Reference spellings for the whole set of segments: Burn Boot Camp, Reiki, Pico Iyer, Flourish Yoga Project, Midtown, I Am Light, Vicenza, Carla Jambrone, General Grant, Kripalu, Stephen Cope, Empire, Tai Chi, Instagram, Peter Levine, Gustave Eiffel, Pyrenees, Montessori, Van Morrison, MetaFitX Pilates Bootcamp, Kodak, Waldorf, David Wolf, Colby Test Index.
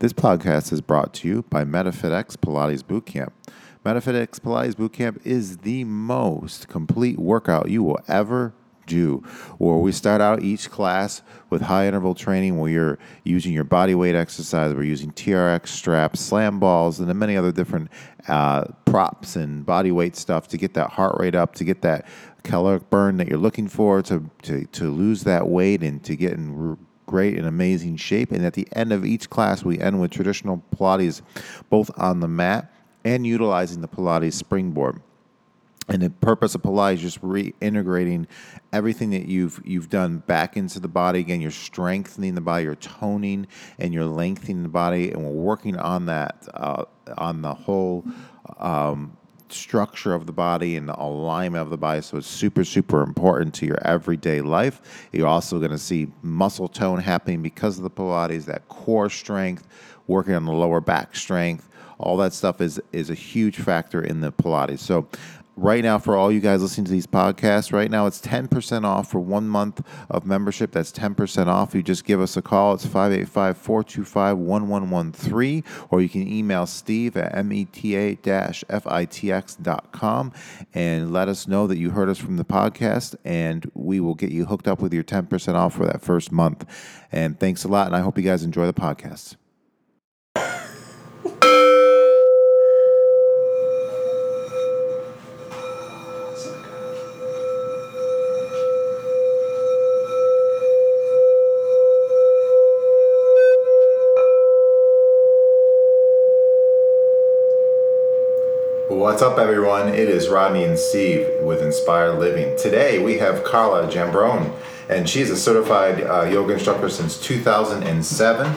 This podcast is brought to you by MetaFitX Pilates Bootcamp. MetaFitX Pilates Bootcamp is the most complete workout you will ever do, where we start out each class with high interval training where you're using your body weight exercise. We're using TRX straps, slam balls, and then many other different props and body weight stuff to get that heart rate up, to get that caloric burn that you're looking for, to lose that weight and to get in great and amazing shape. And at the end of each class, we end with traditional Pilates, both on the mat and utilizing the Pilates springboard. And the purpose of Pilates is just reintegrating everything that you've done back into the body. Again, you're strengthening the body, you're toning, and you're lengthening the body. And we're working on that, on the whole structure of the body and the alignment of the body. So it's super, super important to your everyday life. You're also going to see muscle tone happening because of the Pilates, that core strength, working on the lower back strength. All that stuff is a huge factor in the Pilates. So right now, for all you guys listening to these podcasts, right now it's 10% off for 1 month of membership. That's 10% off. You just give us a call. It's 585-425-1113, or you can email Steve at meta-fitx.com and let us know that you heard us from the podcast, and we will get you hooked up with your 10% off for that first month. And thanks a lot, and I hope you guys enjoy the podcast. What's up, everyone? It is Rodney and Steve with Inspire Living. Today we have Carla Jambrone, and she's a certified yoga instructor since 2007.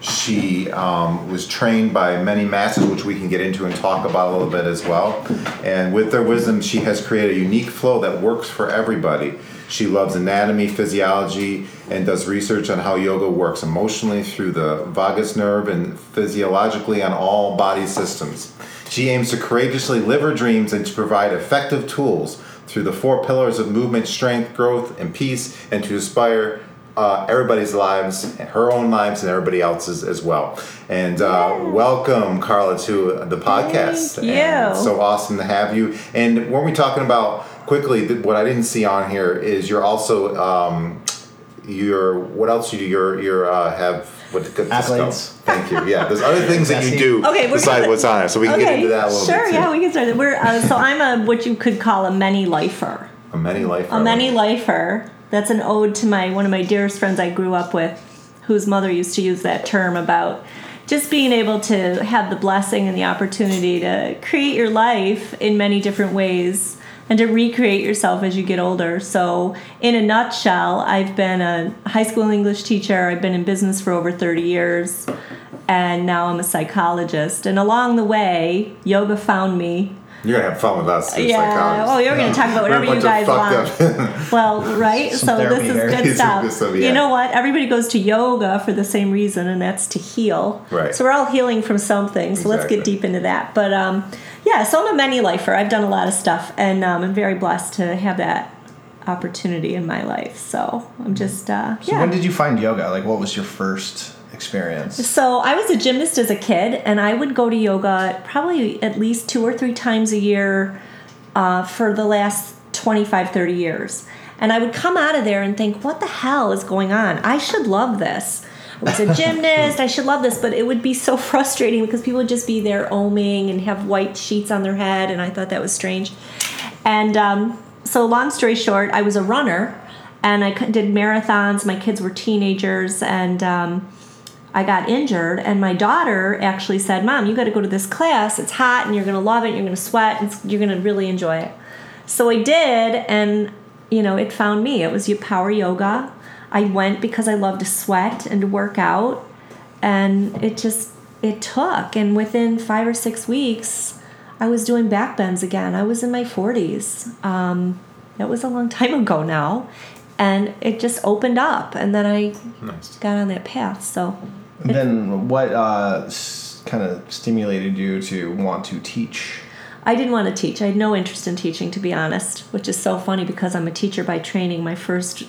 She was trained by many masters, which we can get into and talk about a little bit as well. And with their wisdom, she has created a unique flow that works for everybody. She loves anatomy, physiology, and does research on how yoga works emotionally through the vagus nerve and physiologically on all body systems. She aims to courageously live her dreams and to provide effective tools through the four pillars of movement, strength, growth, and peace, and to inspire everybody's lives, her own lives, and everybody else's as well. And welcome, Carla, to the podcast. Thank you. And it's so awesome to have you. And when we're talking about, quickly, what I didn't see on here is you're also, what else do you do? Have athletes. Thank you. Yeah, there's other things that you do besides what's on it, so we can get into that a little bit. Sure, yeah, we can start it. So I'm what you could call a many-lifer. A many-lifer. A many-lifer. That's an ode to one of my dearest friends I grew up with, whose mother used to use that term about just being able to have the blessing and the opportunity to create your life in many different ways and to recreate yourself as you get older. So in a nutshell, I've been a high school English teacher. I've been in business for over 30 years, and now I'm a psychologist. And along the way, yoga found me. You're going to have fun with us. Yeah. Oh, you're going to talk about whatever you guys want. Well, right? So this is good stuff. You know what? Everybody goes to yoga for the same reason, and that's to heal. Right. So we're all healing from something. So let's get deep into that. But yeah, so I'm a many-lifer. I've done a lot of stuff, and I'm very blessed to have that opportunity in my life. So I'm just, So when did you find yoga? Like, what was your first experience? So I was a gymnast as a kid, and I would go to yoga probably at least 2 or 3 times a year for the last 25, 30 years. And I would come out of there and think, what the hell is going on? I should love this. I was a gymnast. I should love this. But it would be so frustrating because people would just be there ohming and have white sheets on their head. And I thought that was strange. And so long story short, I was a runner, and I did marathons. My kids were teenagers, and I got injured. And my daughter actually said, Mom, you got to go to this class. It's hot, and you're going to love it. You're going to sweat, and you're going to really enjoy it. So I did, and, you know, it found me. It was power yoga. I went because I loved to sweat and to work out, and it took. And within 5 or 6 weeks, I was doing backbends again. I was in my 40s. That was a long time ago now, and it just opened up. And then I got on that path. So. And then what kind of stimulated you to want to teach? I didn't want to teach. I had no interest in teaching, to be honest, which is so funny because I'm a teacher by training. My first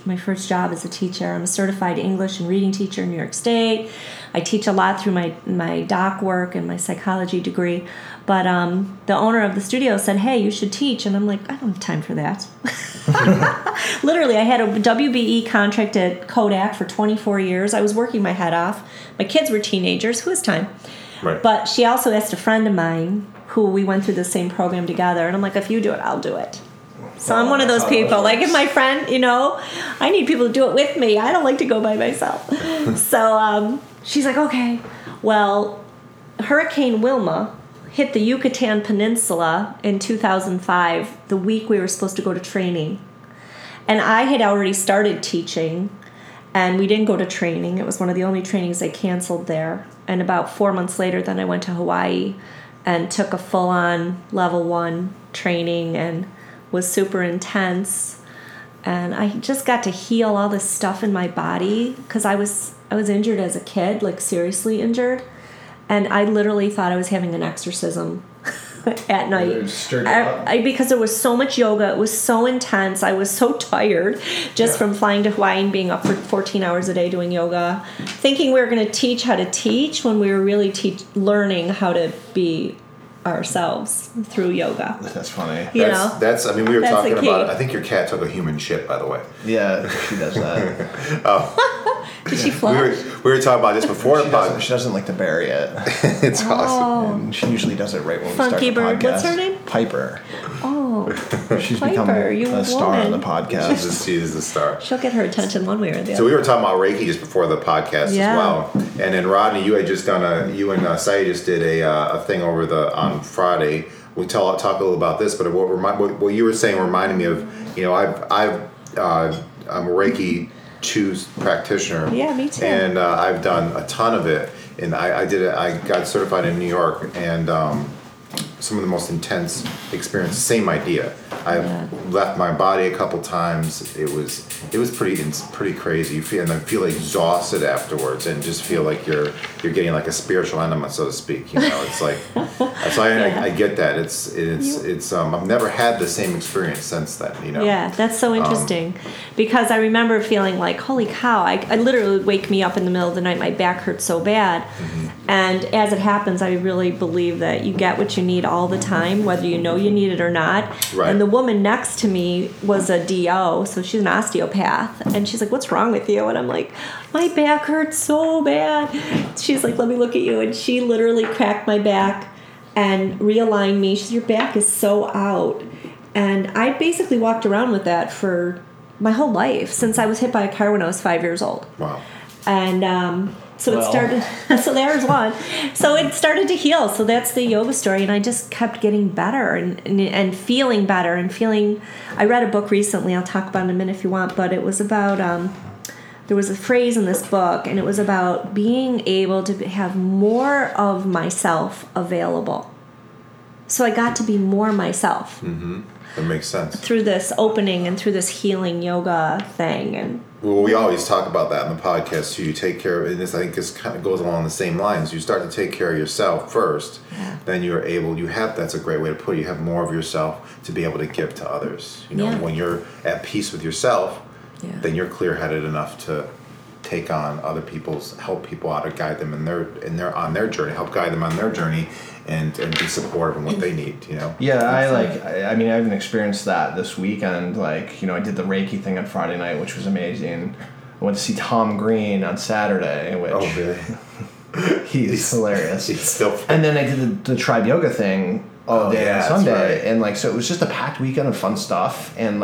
job as a teacher. I'm a certified English and reading teacher in New York State. I teach a lot through my doc work and my psychology degree. But the owner of the studio said, hey, you should teach. And I'm like, I don't have time for that. Literally, I had a WBE contract at Kodak for 24 years. I was working my head off. My kids were teenagers. Who has time? Right. But she also asked a friend of mine who we went through the same program together. And I'm like, if you do it, I'll do it. So I'm one of those people. Like, if my friend, I need people to do it with me. I don't like to go by myself. So she's like, okay. Well, Hurricane Wilma hit the Yucatan Peninsula in 2005, the week we were supposed to go to training. And I had already started teaching, and we didn't go to training. It was one of the only trainings I canceled there. And about 4 months later, then I went to Hawaii and took a full-on level 1 training and was super intense. And I just got to heal all this stuff in my body because I was injured as a kid, like seriously injured. And I literally thought I was having an exorcism at night. Because there was so much yoga. It was so intense. I was so tired from flying to Hawaii and being up for 14 hours a day doing yoga, thinking we were going to teach how to teach when we were really learning how to be ourselves through yoga. That's funny. We were talking about it. I think your cat took a human shit, by the way. Yeah, she does that. Did she flush? We were talking about this before the podcast. She doesn't like to bury it. It's awesome. And she usually does it right when we start the podcast. What's her name? Piper. Oh, she's Piper, become a star on the podcast. She's the star. She'll get her attention one way or the other. So we were talking about Reiki just before the podcast as well. And then Rodney, you had just done you and Sai just did a thing over on Friday. We talk a little about this, but what you were saying reminded me of I'm a Reiki 2 practitioner. Yeah, me too. And I've done a ton of it, and I got certified in New York, and some of the most intense experience. Same idea. I've left my body a couple times. It was pretty crazy. I feel exhausted afterwards, and just feel like you're getting like a spiritual enema, so to speak. It's like so. I get that. It's I've never had the same experience since then. Yeah, that's so interesting, because I remember feeling like, holy cow! I literally would wake me up in the middle of the night. My back hurt so bad, and as it happens, I really believe that you get what you need all the time, whether you need it or not. Right. And the woman next to me was a DO, so she's an osteopath, and she's like, what's wrong with you? And I'm like, my back hurts so bad. She's like, let me look at you. And she literally cracked my back and realigned me. She said, your back is so out. And I basically walked around with that for my whole life, since I was hit by a car when I was 5 years old. Wow. And it started. So there's one. So it started to heal. So that's the yoga story, and I just kept getting better and feeling better and feeling. I read a book recently. I'll talk about it in a minute if you want, but it was about. There was a phrase in this book, and it was about being able to have more of myself available. So I got to be more myself. Mm-hmm. That makes sense. Through this opening and through this healing yoga thing and. Well, we always talk about that in the podcast, too. You take care of it, and this, I think, this kind of goes along the same lines. You start to take care of yourself first, then you're able, that's a great way to put it, you have more of yourself to be able to give to others. When you're at peace with yourself, then you're clear-headed enough to take on other people's, help people out or guide them on their journey, and be supportive in what they need, Yeah, I even experienced that this weekend. I did the Reiki thing on Friday night, which was amazing. I went to see Tom Green on Saturday, which... Oh, really? he's hilarious. He's still funny. And then I did the tribe yoga thing all day on Sunday. Right. And, so it was just a packed weekend of fun stuff. And,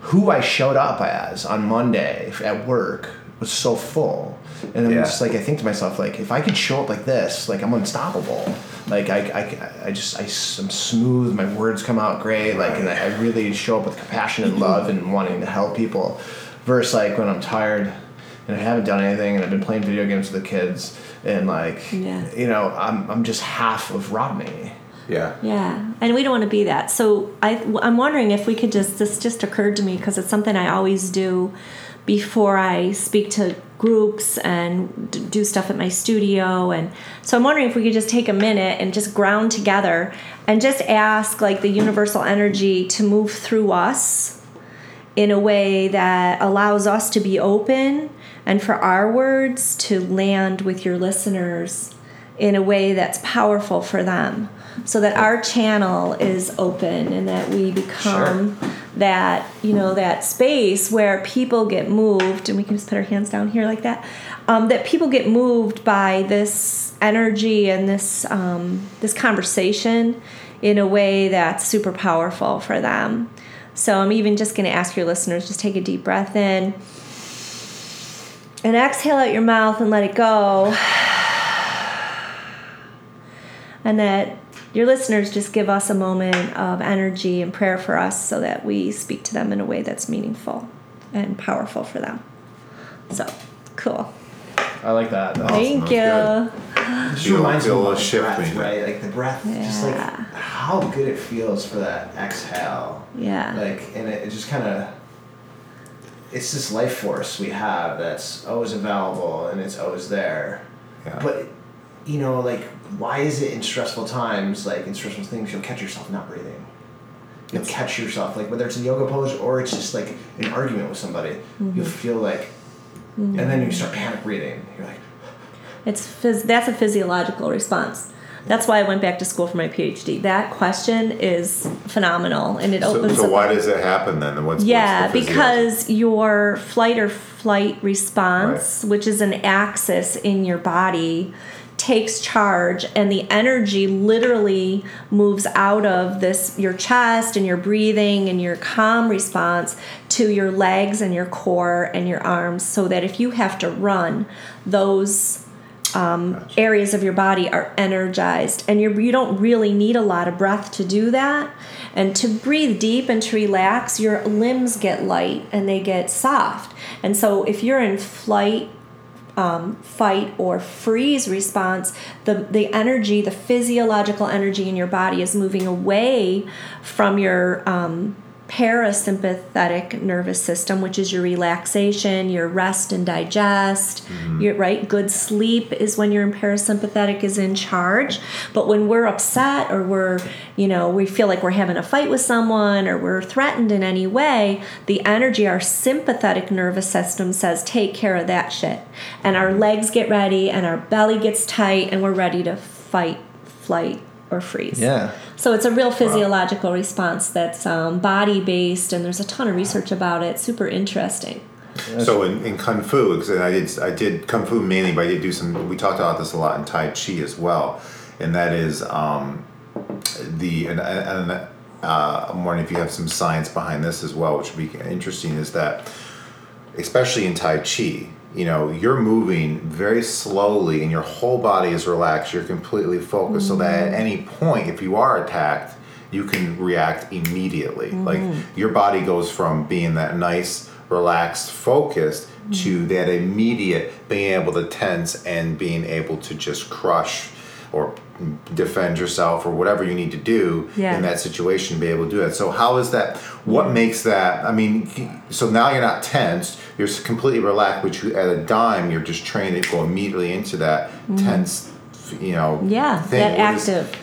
who I showed up as on Monday at work... was so full, and I'm just I think to myself, if I could show up like this, I'm unstoppable. I'm smooth. My words come out great. And I really show up with compassion and love and wanting to help people. Versus when I'm tired and I haven't done anything and I've been playing video games with the kids and I'm just half of Rodney. Yeah. Yeah, and we don't want to be that. So I'm wondering if we could just, this just occurred to me because it's something I always do. before I speak to groups and do stuff at my studio. And so I'm wondering if we could just take a minute and just ground together and just ask like the universal energy to move through us in a way that allows us to be open and for our words to land with your listeners in a way that's powerful for them, so that our channel is open and that we become that, you know, that space where people get moved, and we can just put our hands down here like that, that people get moved by this energy and this this conversation in a way that's super powerful for them. So I'm even just going to ask your listeners, just take a deep breath in and exhale out your mouth and let it go. And that your listeners just give us a moment of energy and prayer for us so that we speak to them in a way that's meaningful and powerful for them. So, cool. I like that. Awesome. Thank you. She reminds me of breath, right? Like the breath, just like how good it feels for that exhale. Yeah. Like, and it just kind of, it's this life force we have that's always available and it's always there. Yeah. But, you know, like, why is it in stressful times, like in stressful things, you'll catch yourself not breathing? You'll catch yourself, like whether it's a yoga pose or it's just like an argument with somebody, you'll feel like, and then you start panic breathing. You're like, that's a physiological response. That's why I went back to school for my PhD. That question is phenomenal, and it opens. So why does it happen then? What's because your flight or flight response, which is an axis in your body, takes charge, and the energy literally moves out of this, your chest and your breathing and your calm response, to your legs and your core and your arms, so that if you have to run, those areas of your body are energized, and you don't really need a lot of breath to do that. And to breathe deep and to relax, your limbs get light and they get soft. And so if you're in flight, fight or freeze response, the energy, the physiological energy in your body is moving away from your parasympathetic nervous system, which is your relaxation, your rest and digest, right? Good sleep is when your parasympathetic is in charge. But when we're upset or we feel like we're having a fight with someone or we're threatened in any way, the energy, our sympathetic nervous system says, take care of that shit. And our legs get ready and our belly gets tight and we're ready to fight, flight, or freeze. Yeah. So it's a real physiological response that's body-based, and there's a ton of research about it. Super interesting. So in Kung Fu, because I did Kung Fu mainly, but I did do some. We talked about this a lot in Tai Chi as well, and that is I'm wondering if you have some science behind this as well, which would be interesting. Is that especially in Tai Chi, you know, you're moving very slowly and your whole body is relaxed. You're completely focused so that at any point, if you are attacked, you can react immediately. Like your body goes from being that nice, relaxed, focused to that immediate being able to tense and being able to just crush or defend yourself or whatever you need to do in that situation, be able to do that. So how is that? What makes that? I mean, so now you're not tense. You're completely relaxed, but at a dime, you're just trained to go immediately into that tense, thing. That active.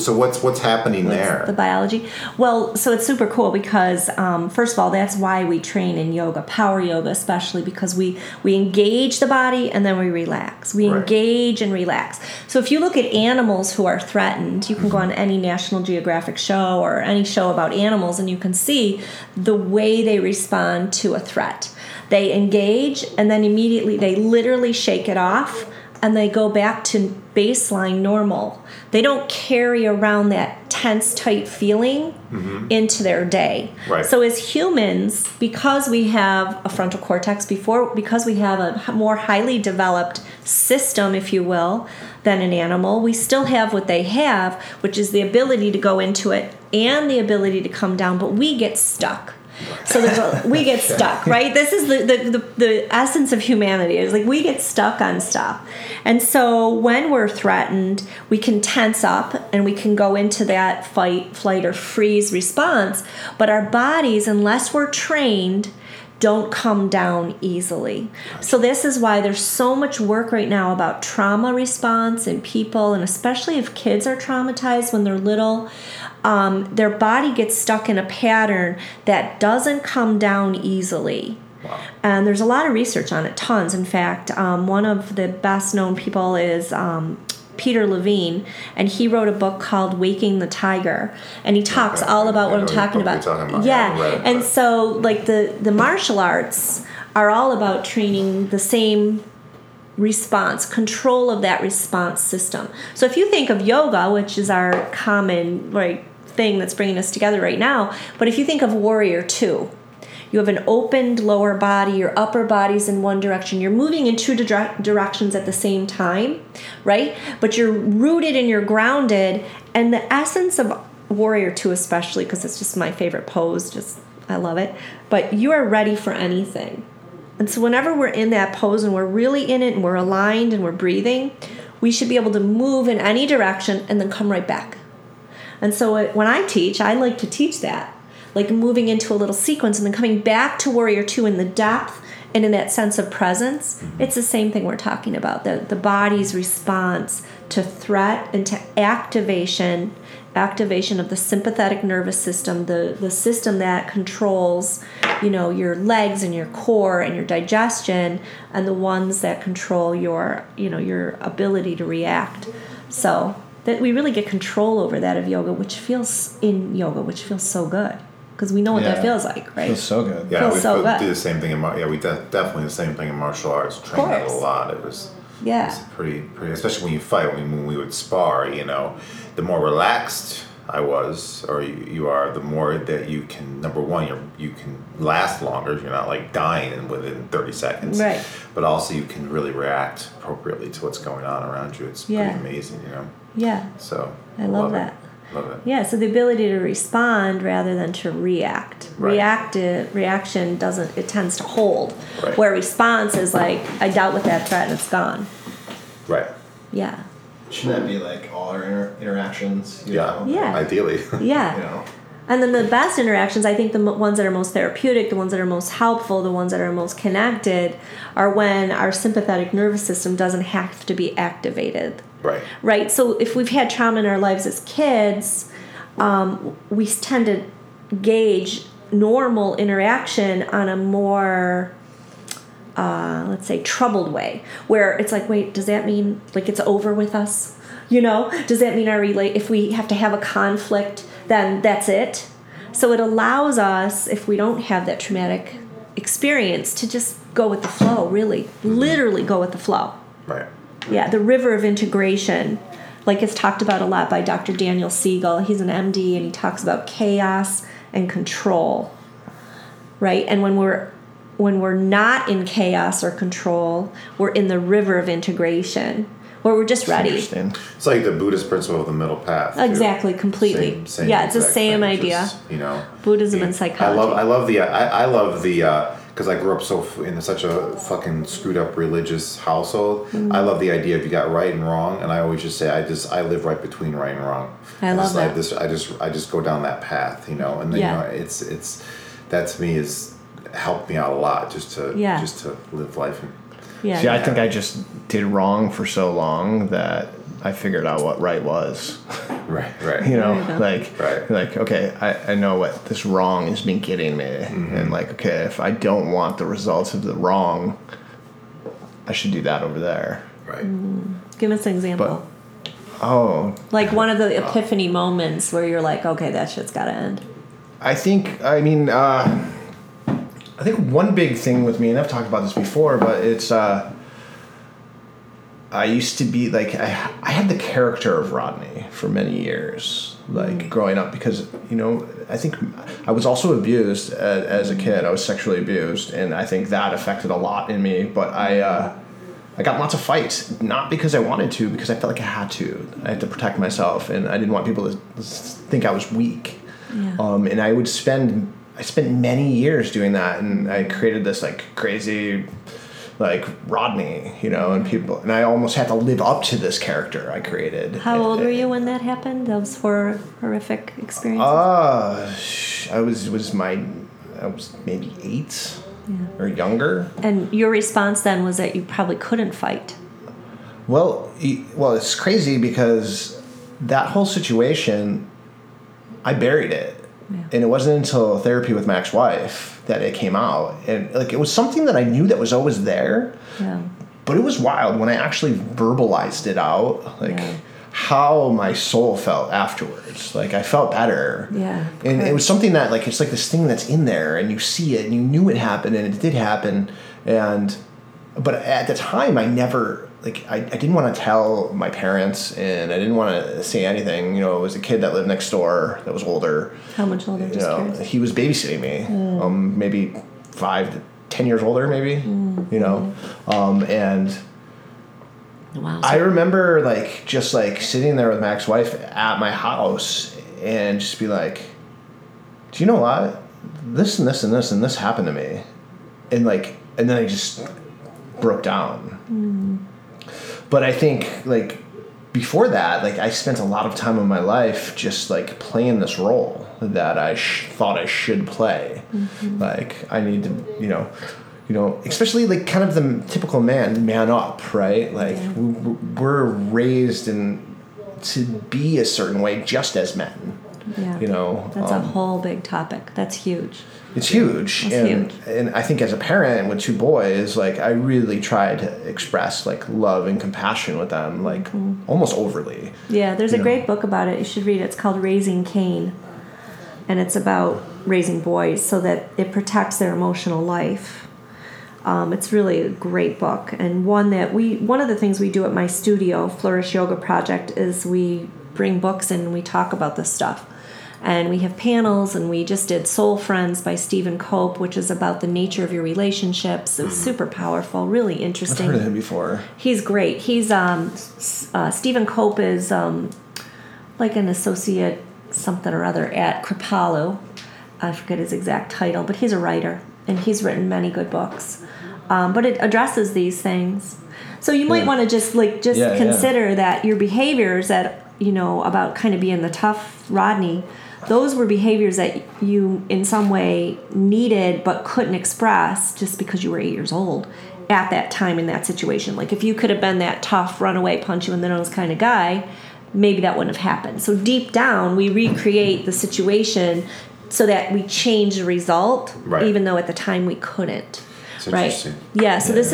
So what's happening there? The biology. Well, so it's super cool because, first of all, that's why we train in yoga, power yoga especially, because we engage the body and then we relax. We engage and relax. So if you look at animals who are threatened, you can go on any National Geographic show or any show about animals, and you can see the way they respond to a threat. They engage, and then immediately they literally shake it off, and they go back to baseline normal. They don't carry around that tense, tight feeling into their day. Right. So as humans, because we have a frontal cortex, because we have a more highly developed system, if you will, than an animal, we still have what they have, which is the ability to go into it and the ability to come down, but we get stuck. So we get stuck, right? This is the essence of humanity. It's like we get stuck on stuff. And so when we're threatened, we can tense up and we can go into that fight, flight, or freeze response. But our bodies, unless we're trained don't come down easily. So this is why there's so much work right now about trauma response in people, and especially if kids are traumatized when they're little, their body gets stuck in a pattern that doesn't come down easily. Wow. And there's a lot of research on it, tons. In fact, one of the best known people is Peter Levine, and he wrote a book called Waking the Tiger, and he talks all about what I'm talking about. So like the martial arts are all about training the same response, control of that response system. So if you think of yoga, which is our common thing that's bringing us together right now, but if you think of Warrior Two, you have an opened lower body, your upper body's in one direction. You're moving in two directions at the same time, right? But you're rooted and you're grounded. And the essence of Warrior Two, especially, because it's just my favorite pose, I love it. But you are ready for anything. And so whenever we're in that pose and we're really in it and we're aligned and we're breathing, we should be able to move in any direction and then come right back. And so when I teach, I like to teach that. Like moving into a little sequence and then coming back to Warrior Two in the depth and in that sense of presence. It's the same thing we're talking about, the body's response to threat and to activation of the sympathetic nervous system, the system that controls, your legs and your core and your digestion, and the ones that control your ability to react. So that we really get control over that of yoga, which feels so good. Because we know what that feels like, right? It feels so good. Yeah, we do the same thing in definitely the same thing in martial arts. Trained that a lot. It was pretty, especially when you fight. When we would spar, the more relaxed I was, or you are, the more that you can. Number one, you can last longer. You're not dying within 30 seconds, right? But also, you can really react appropriately to what's going on around you. It's pretty amazing, Yeah. So I love that. Yeah, so the ability to respond rather than to react. Right. Reaction tends to hold. Right. Where response is I dealt with that threat and it's gone. Right. Yeah. Shouldn't that be all our interactions? You know? Yeah. Ideally. Yeah. And then the best interactions, I think the ones that are most therapeutic, the ones that are most helpful, the ones that are most connected are when our sympathetic nervous system doesn't have to be activated. Right. So if we've had trauma in our lives as kids, we tend to gauge normal interaction on a more, let's say, troubled way, where it's wait, does that mean it's over with us? Does that mean if we have to have a conflict, then that's it? So it allows us, if we don't have that traumatic experience, to just go with the flow, really. Literally go with the flow. Right. Yeah, the river of integration, it's talked about a lot by Dr. Daniel Siegel. He's an MD, and he talks about chaos and control, right? And when we're not in chaos or control, we're in the river of integration, where we're just ready. It's the Buddhist principle of the middle path. Exactly, completely. Same it's the same idea. Buddhism and psychology. I love the because I grew up in such a fucking screwed up religious household. Mm. I love the idea of you got right and wrong, and I always just say I live right between right and wrong. I just go down that path, And then it's that to me has helped me out a lot just to live life. I think I just did wrong for so long that I figured out what right was. Right. Okay, I know what this wrong has been getting me. Mm-hmm. And okay, if I don't want the results of the wrong, I should do that over there. Right. Mm. Give us an example. One of the epiphany moments where you're okay, that shit's got to end. I think one big thing with me, and I've talked about this before, but it's I used to be I had the character of Rodney for many years, growing up, because I think I was also abused as a kid. I was sexually abused, and I think that affected a lot in me. But I got lots of fights, not because I wanted to, because I felt like I had to. I had to protect myself, and I didn't want people to think I was weak. Yeah. And I spent many years doing that, and I created this crazy Rodney, and people, and I almost had to live up to this character I created. How old were you when that happened? Those were horrific experiences. I was maybe 8. or younger. And your response then was that you probably couldn't fight. Well, it's crazy because that whole situation, I buried it. Yeah. And it wasn't until therapy with Mac's wife that it came out. And like it was something that I knew that was always there. Yeah. But it was wild when I actually verbalized it out, like how my soul felt afterwards. Like I felt better. Yeah. And it was something that like it's like this thing that's in there and you see it and you knew it happened and it did happen. And but at the time I never like I didn't want to tell my parents and I didn't want to say anything. You know, it was a kid that lived next door that was older. How much older? You know, he was babysitting me. Maybe 5 to 10 years older, maybe. You know, and wow, I remember like just like sitting there with Mac's wife at my house and just be like, "Do you know what? This and this and this and this happened to me," and like, and then I just broke down. But I think, like, before that, like, I spent a lot of time in my life just, like, playing this role that I thought I should play. Like, I need to, you know, especially, like, kind of the typical man up, right? Like, we're raised to be a certain way just as men, you know. That's a whole big topic. That's huge. It's huge. And I think as a parent with two boys, like I really try to express like love and compassion with them, like almost overly. Yeah, there's a great book about it. You should read it. It's called Raising Cain. And it's about raising boys so that it protects their emotional life. It's really a great book. And one of the things we do at my studio, Flourish Yoga Project, is we bring books and we talk about this stuff. And we have panels, and we just did Soul Friends by Stephen Cope, which is about the nature of your relationships. It was super powerful, really interesting. I've heard of him before. He's great. He's Stephen Cope is like an associate something or other at Kripalu. I forget his exact title, but he's a writer, and he's written many good books. But it addresses these things. So you might want to just consider that your behaviors that, you know, about kind of being the tough Rodney, those were behaviors that you in some way needed but couldn't express just because you were 8 years old at that time in that situation. Like if you could have been that tough runaway punch you in the nose kind of guy, maybe that wouldn't have happened. So deep down we recreate the situation so that we change the result, even though at the time we couldn't. That's interesting. Yeah, so this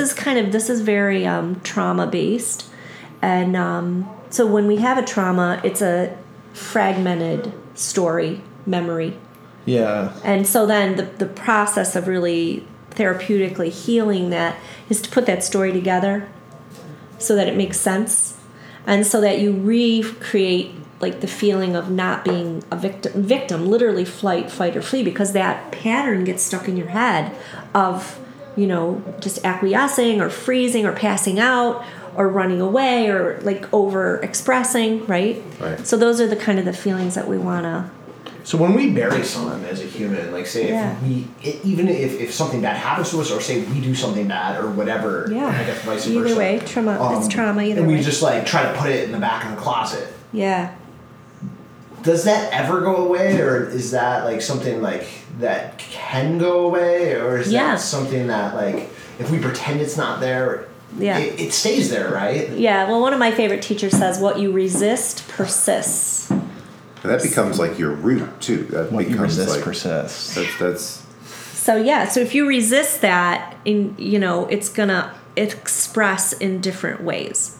is very trauma based. And so when we have a trauma, it's a fragmented story, memory. Yeah. And so then the process of really therapeutically healing that is to put that story together so that it makes sense and so that you recreate like the feeling of not being a victim, literally flight, fight, or flee, because that pattern gets stuck in your head of, you know, just acquiescing or freezing or passing out or running away or like over expressing, right? So those are the kind of the feelings that we want to. So when we bury someone as a human, like say if even if something bad happens to us or say we do something bad or whatever, I guess vice versa. Either way, trauma, it's trauma either way. And we just like try to put it in the back of the closet. Yeah. Does that ever go away, or is that like something like that can go away, or is that something that like if we pretend it's not there, it stays there, right? Yeah, well, one of my favorite teachers says, what you resist persists. And that becomes like your root, too. That what becomes you resist like, persists. That's... So if you resist that, it's going to express in different ways.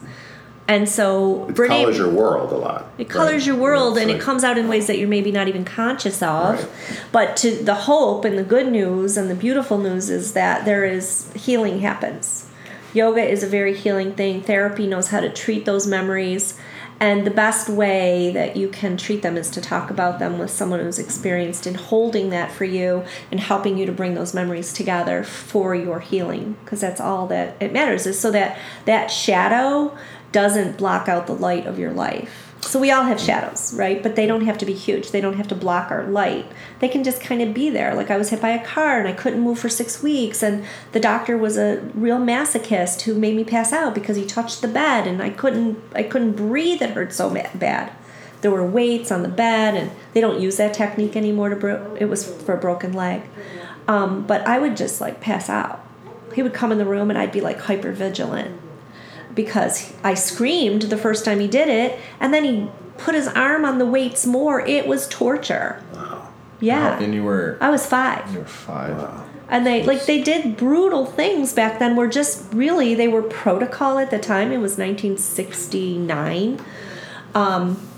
And so... It colors your world a lot. It colors your world, and it comes out in ways that you're maybe not even conscious of. Right. But to the hope and the good news and the beautiful news is that there is healing happens. Yoga is a very healing thing. Therapy knows how to treat those memories. And the best way that you can treat them is to talk about them with someone who's experienced in holding that for you and helping you to bring those memories together for your healing. Because that's all that it matters is so that that shadow doesn't block out the light of your life. So we all have shadows, right? But they don't have to be huge. They don't have to block our light. They can just kind of be there. Like I was hit by a car and I couldn't move for 6 weeks. And the doctor was a real masochist who made me pass out because he touched the bed and I couldn't breathe. It hurt so bad. There were weights on the bed and they don't use that technique anymore. It was for a broken leg. But I would just like pass out. He would come in the room and I'd be like hyper vigilant because I screamed the first time he did it, and then he put his arm on the weights more. It was torture. Wow. Yeah. Wow. And you were? I was 5. You were 5. Wow. And they like they did brutal things back then. Were just really they were protocol at the time. It was 1969.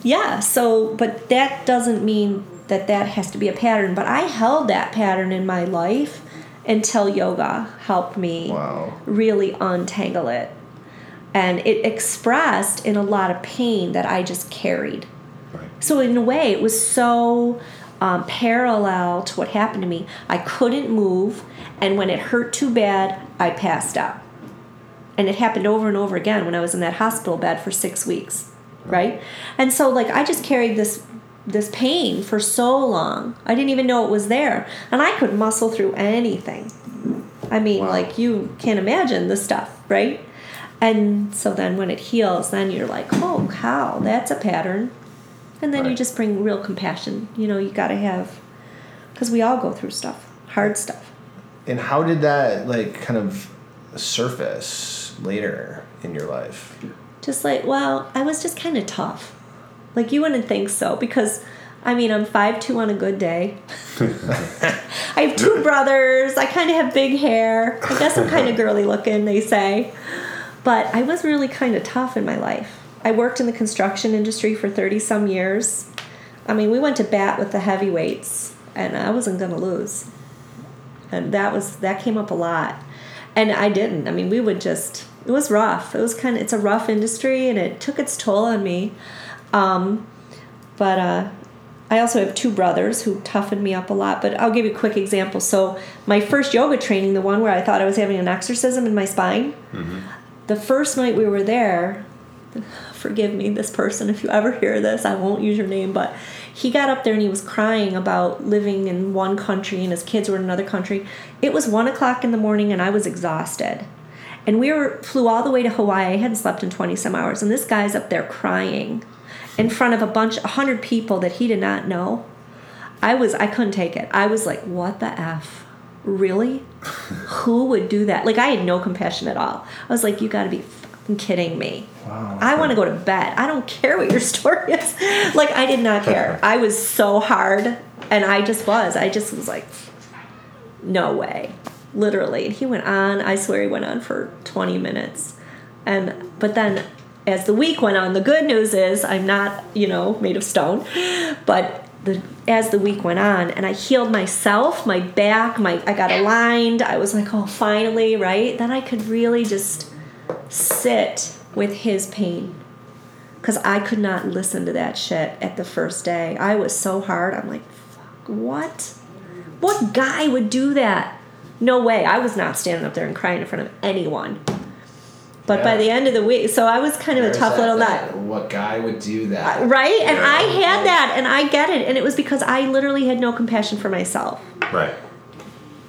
Yeah. So, but that doesn't mean that that has to be a pattern. But I held that pattern in my life until yoga helped me really untangle it, and it expressed in a lot of pain that I just carried. Right. So in a way, it was so. Parallel to what happened to me. I couldn't move, and when it hurt too bad, I passed out. And it happened over and over again when I was in that hospital bed for 6 weeks, right? And so, like, I just carried this pain for so long. I didn't even know it was there. And I could muscle through anything. I mean, like, you can't imagine this stuff, right? And so then when it heals, then you're like, oh, cow, that's a pattern. And then you just bring real compassion. You know, you got to have, because we all go through stuff, hard stuff. And how did that, like, kind of surface later in your life? Just like, well, I was just kind of tough. Like, you wouldn't think so, because, I mean, I'm 5'2" on a good day. I have 2 brothers. I kind of have big hair. I guess I'm kind of girly looking, they say. But I was really kind of tough in my life. I worked in the construction industry for 30-some years. I mean, we went to bat with the heavyweights, and I wasn't going to lose. And that came up a lot. And I didn't. I mean, we would just... It was rough. It was kind of... It's a rough industry, and it took its toll on me. But I also have 2 brothers who toughened me up a lot. But I'll give you a quick example. So my first yoga training, the one where I thought I was having an exorcism in my spine, the first night we were there... Forgive me, this person, if you ever hear this, I won't use your name, but he got up there and he was crying about living in one country and his kids were in another country. It was 1:00 in the morning and I was exhausted. And we flew all the way to Hawaii. I hadn't slept in 20-some hours. And this guy's up there crying in front of 100 people that he did not know. I couldn't take it. I was like, what the F? Really? Who would do that? Like, I had no compassion at all. I was like, you got to be kidding me. Wow, okay. I want to go to bed. I don't care what your story is. Like, I did not care. I was so hard, and I just was like, no way, literally. And he went on, I swear he went on for 20 minutes. But then as the week went on, the good news is I'm not, you know, made of stone, but as the week went on, and I healed myself, my back, I got aligned. I was like, oh, finally, right? Then I could really just sit with his pain, because I could not listen to that shit at the first day. I was so hard. I'm like, fuck, what guy would do that? No way. I was not standing up there and crying in front of anyone. But by the end of the week, so I was kind of a tough little nut. What guy would do that? Right? Yeah. And I had that, and I get it, and it was because I literally had no compassion for myself. Right.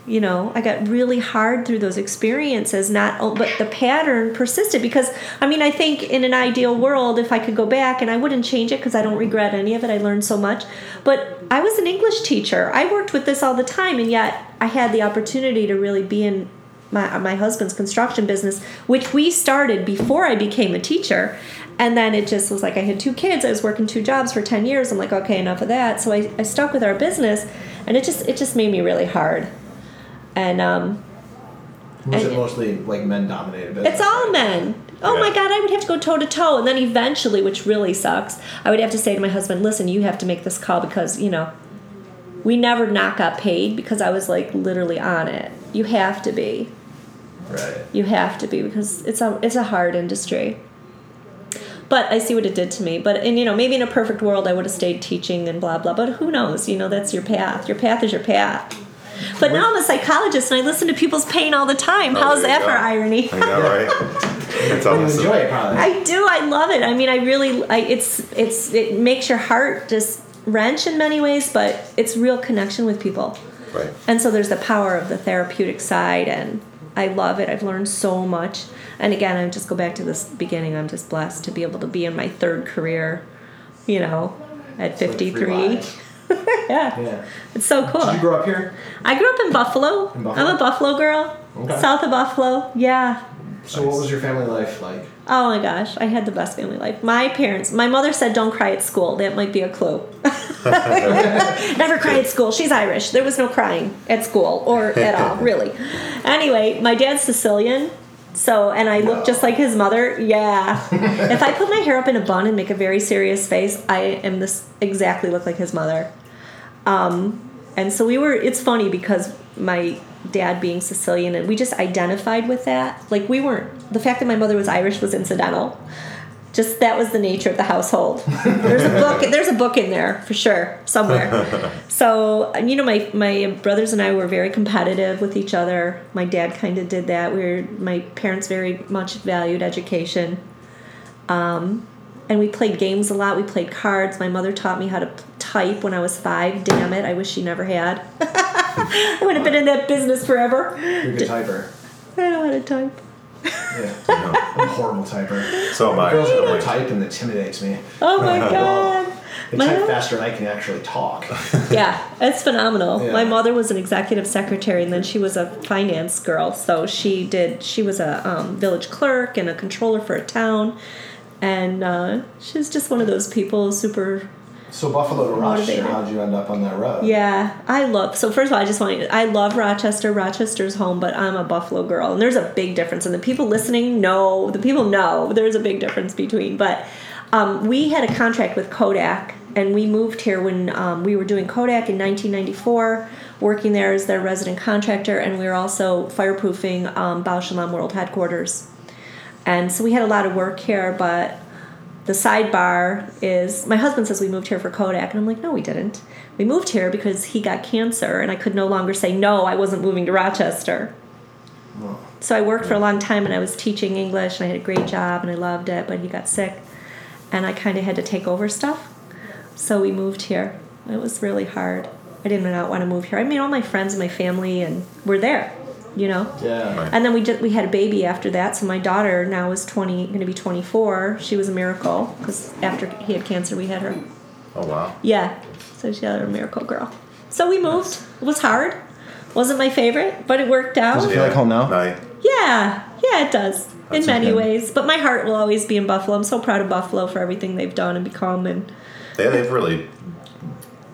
You know, I got really hard through those experiences, but the pattern persisted, because, I mean, I think in an ideal world, if I could go back, and I wouldn't change it because I don't regret any of it, I learned so much, but I was an English teacher. I worked with this all the time, and yet I had the opportunity to really be in my husband's construction business, which we started before I became a teacher, and then it just was like I had 2 kids. I was working 2 jobs for 10 years. I'm like, okay, enough of that. So I stuck with our business, and it just made me really hard. And was it mostly like men dominated? It's all men. Oh yeah. My God, I would have to go toe to toe, and then eventually, which really sucks, I would have to say to my husband, "Listen, you have to make this call because you know we never not got paid because I was like literally on it. You have to be, right? You have to be because it's a hard industry." But I see what it did to me. But and you know, maybe in a perfect world, I would have stayed teaching and blah blah. But who knows? You know, that's your path. Your path is your path. But now I'm a psychologist, and I listen to people's pain all the time. How's that for irony? I know, right? It's almost enjoy it, probably. I do. I love it. I mean, I really... It makes your heart just wrench in many ways, but it's real connection with people. Right. And so there's the power of the therapeutic side, and I love it. I've learned so much. And again, I just go back to this beginning. I'm just blessed to be able to be in my 3rd career, you know, at 53. Yeah. It's so cool. Did you grow up here? I grew up in Buffalo. I'm a Buffalo girl. Okay. South of Buffalo. Yeah. So nice. What was your family life like? Oh my gosh, I had the best family life. My parents, my mother said, "Don't cry at school." That might be a clue. Never cry at school. She's Irish. There was no crying at school or at all, really. Anyway, my dad's Sicilian. So, and I look just like his mother. Yeah. If I put my hair up in a bun and make a very serious face, I am this exactly look like his mother. And so we were, it's funny because my dad being Sicilian, and we just identified with that. Like we weren't, the fact that my mother was Irish was incidental. Just that was the nature of the household. There's a book in there for sure somewhere. So, you know, my brothers and I were very competitive with each other. My dad kind of did that. My parents very much valued education. And we played games a lot. We played cards. My mother taught me how to type when I was 5. Damn it, I wish she never had. I would have been in that business forever. You're a good typer. I don't know how to type. Yeah, I'm a horrible typer. So am I. Girls don't type, and it intimidates me. Oh my god! They type faster than I can actually talk. Yeah, it's phenomenal. Yeah. My mother was an executive secretary, and then she was a finance girl. So she was a village clerk and a controller for a town, and she's just one of those people, super. So Buffalo to Rochester, how'd you end up on that road? Yeah, I love Rochester. Rochester's home, but I'm a Buffalo girl. And there's a big difference. And the people listening know, there's a big difference between. But we had a contract with Kodak, and we moved here when we were doing Kodak in 1994, working there as their resident contractor, and we were also fireproofing Bausch and Lomb World Headquarters. And so we had a lot of work here, but... The sidebar is, my husband says we moved here for Kodak, and I'm like, no, we didn't. We moved here because he got cancer, and I could no longer say no, I wasn't moving to Rochester. Wow. So I worked for a long time, and I was teaching English, and I had a great job, and I loved it, but he got sick, and I kind of had to take over stuff. So we moved here. It was really hard. I did not want to move here. I made all my friends and my family, and we're there. You know? Yeah. And then we had a baby after that, so my daughter now is going to be 24. She was a miracle, because after he had cancer, we had her. Oh, wow. Yeah. So she had her miracle girl. So we moved. Nice. It was hard. Wasn't my favorite, but it worked out. Does it feel like home now? Yeah. Yeah, it does. That's in many ways. But my heart will always be in Buffalo. I'm so proud of Buffalo for everything they've done and become. And they've really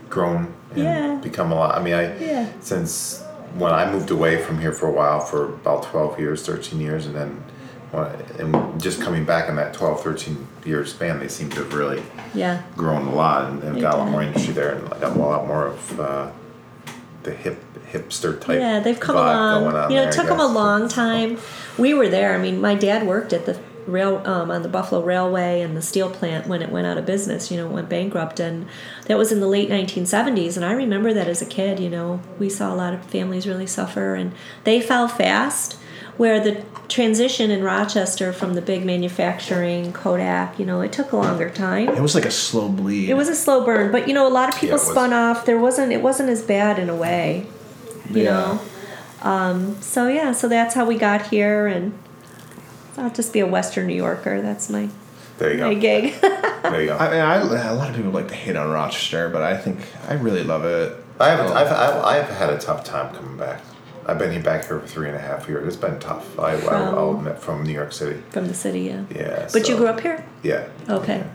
grown and become a lot. I mean, since... When I moved away from here for a while, for about 13 years, and then just coming back in that 13-year span, they seem to have really grown a lot and got a lot more industry there and got a lot more of the hipster type. Yeah, they've come along. It took them a long time. We were there. I mean, my dad worked at the rail on the Buffalo Railway and the steel plant when it went out of business, it went bankrupt, and that was in the late 1970s, and I remember that as a kid, we saw a lot of families really suffer, and they fell fast, where the transition in Rochester from the big manufacturing, Kodak, it took a longer time. It was like a slow bleed. It was a slow burn, but a lot of people spun off. It wasn't as bad in a way, you know. So that's how we got here, and I'll just be a Western New Yorker. That's my gig. There you go. I mean, a lot of people like to hate on Rochester, but I think I really love it. I've had a tough time coming back. I've been back here for 3.5 years. It's been tough. I'll admit, from New York City. From the city, yeah. Yeah. But you grew up here? Yeah. Okay. Yeah.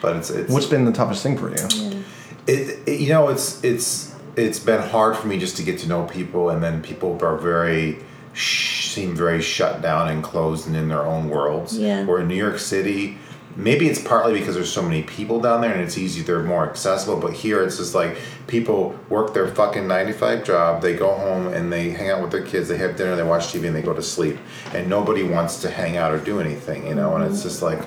But it's what's been the toughest thing for you? Yeah. It's been hard for me just to get to know people, and then people are seem very shut down and closed and in their own worlds. Yeah. Where in New York City, maybe it's partly because there's so many people down there and it's easy, they're more accessible, but here it's just like people work their fucking 9-to-5 job, they go home and they hang out with their kids, they have dinner, they watch TV, and they go to sleep. And nobody wants to hang out or do anything, and it's just like,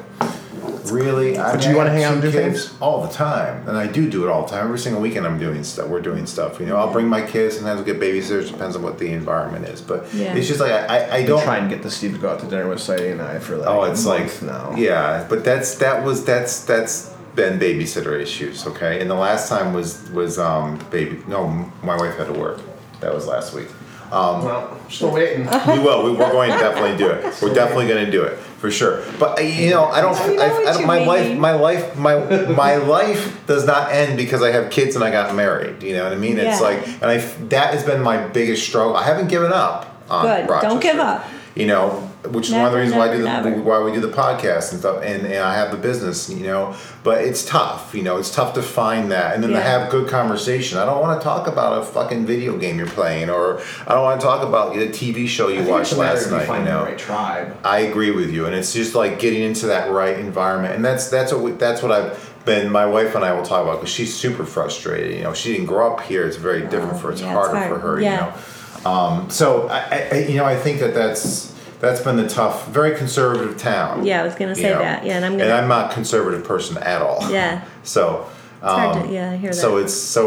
really? But do you want to hang out and do things? All the time. And I do it all the time. Every single weekend I'm doing stuff. We're doing stuff. I'll bring my kids. Sometimes we'll get babysitters. Depends on what the environment is. But it's just like I don't... try and get the Steve to go out to dinner with Sadie and I for like now. Yeah. But that's been babysitter issues, okay? And the last time was baby... No, my wife had to work. That was last week. Well, still waiting. We will. We're going to definitely do it. We're definitely going to do it. For sure, but you know, I don't. My life does not end because I have kids and I got married. You know what I mean? Yeah. It's like, and that has been my biggest struggle. I haven't given up on Rochester. Don't give up. You know, which is one of the reasons why we do the podcast and stuff, and I have the business, you know. But it's tough, you know. It's tough to find that, and then to have good conversation. I don't want to talk about a fucking video game you're playing, or I don't want to talk about the TV show you watched last night. You know, the right tribe. I agree with you, and it's just like getting into that right environment, and that's what I've been. My wife and I will talk about, because she's super frustrated. You know, she didn't grow up here. It's very different for her. It's harder for her. Yeah. You know, so I you know, I think that's been the tough, very conservative town. Yeah, I was gonna say that. Yeah, and I'm not a conservative person at all. Yeah. So. It's hard to, I hear that. So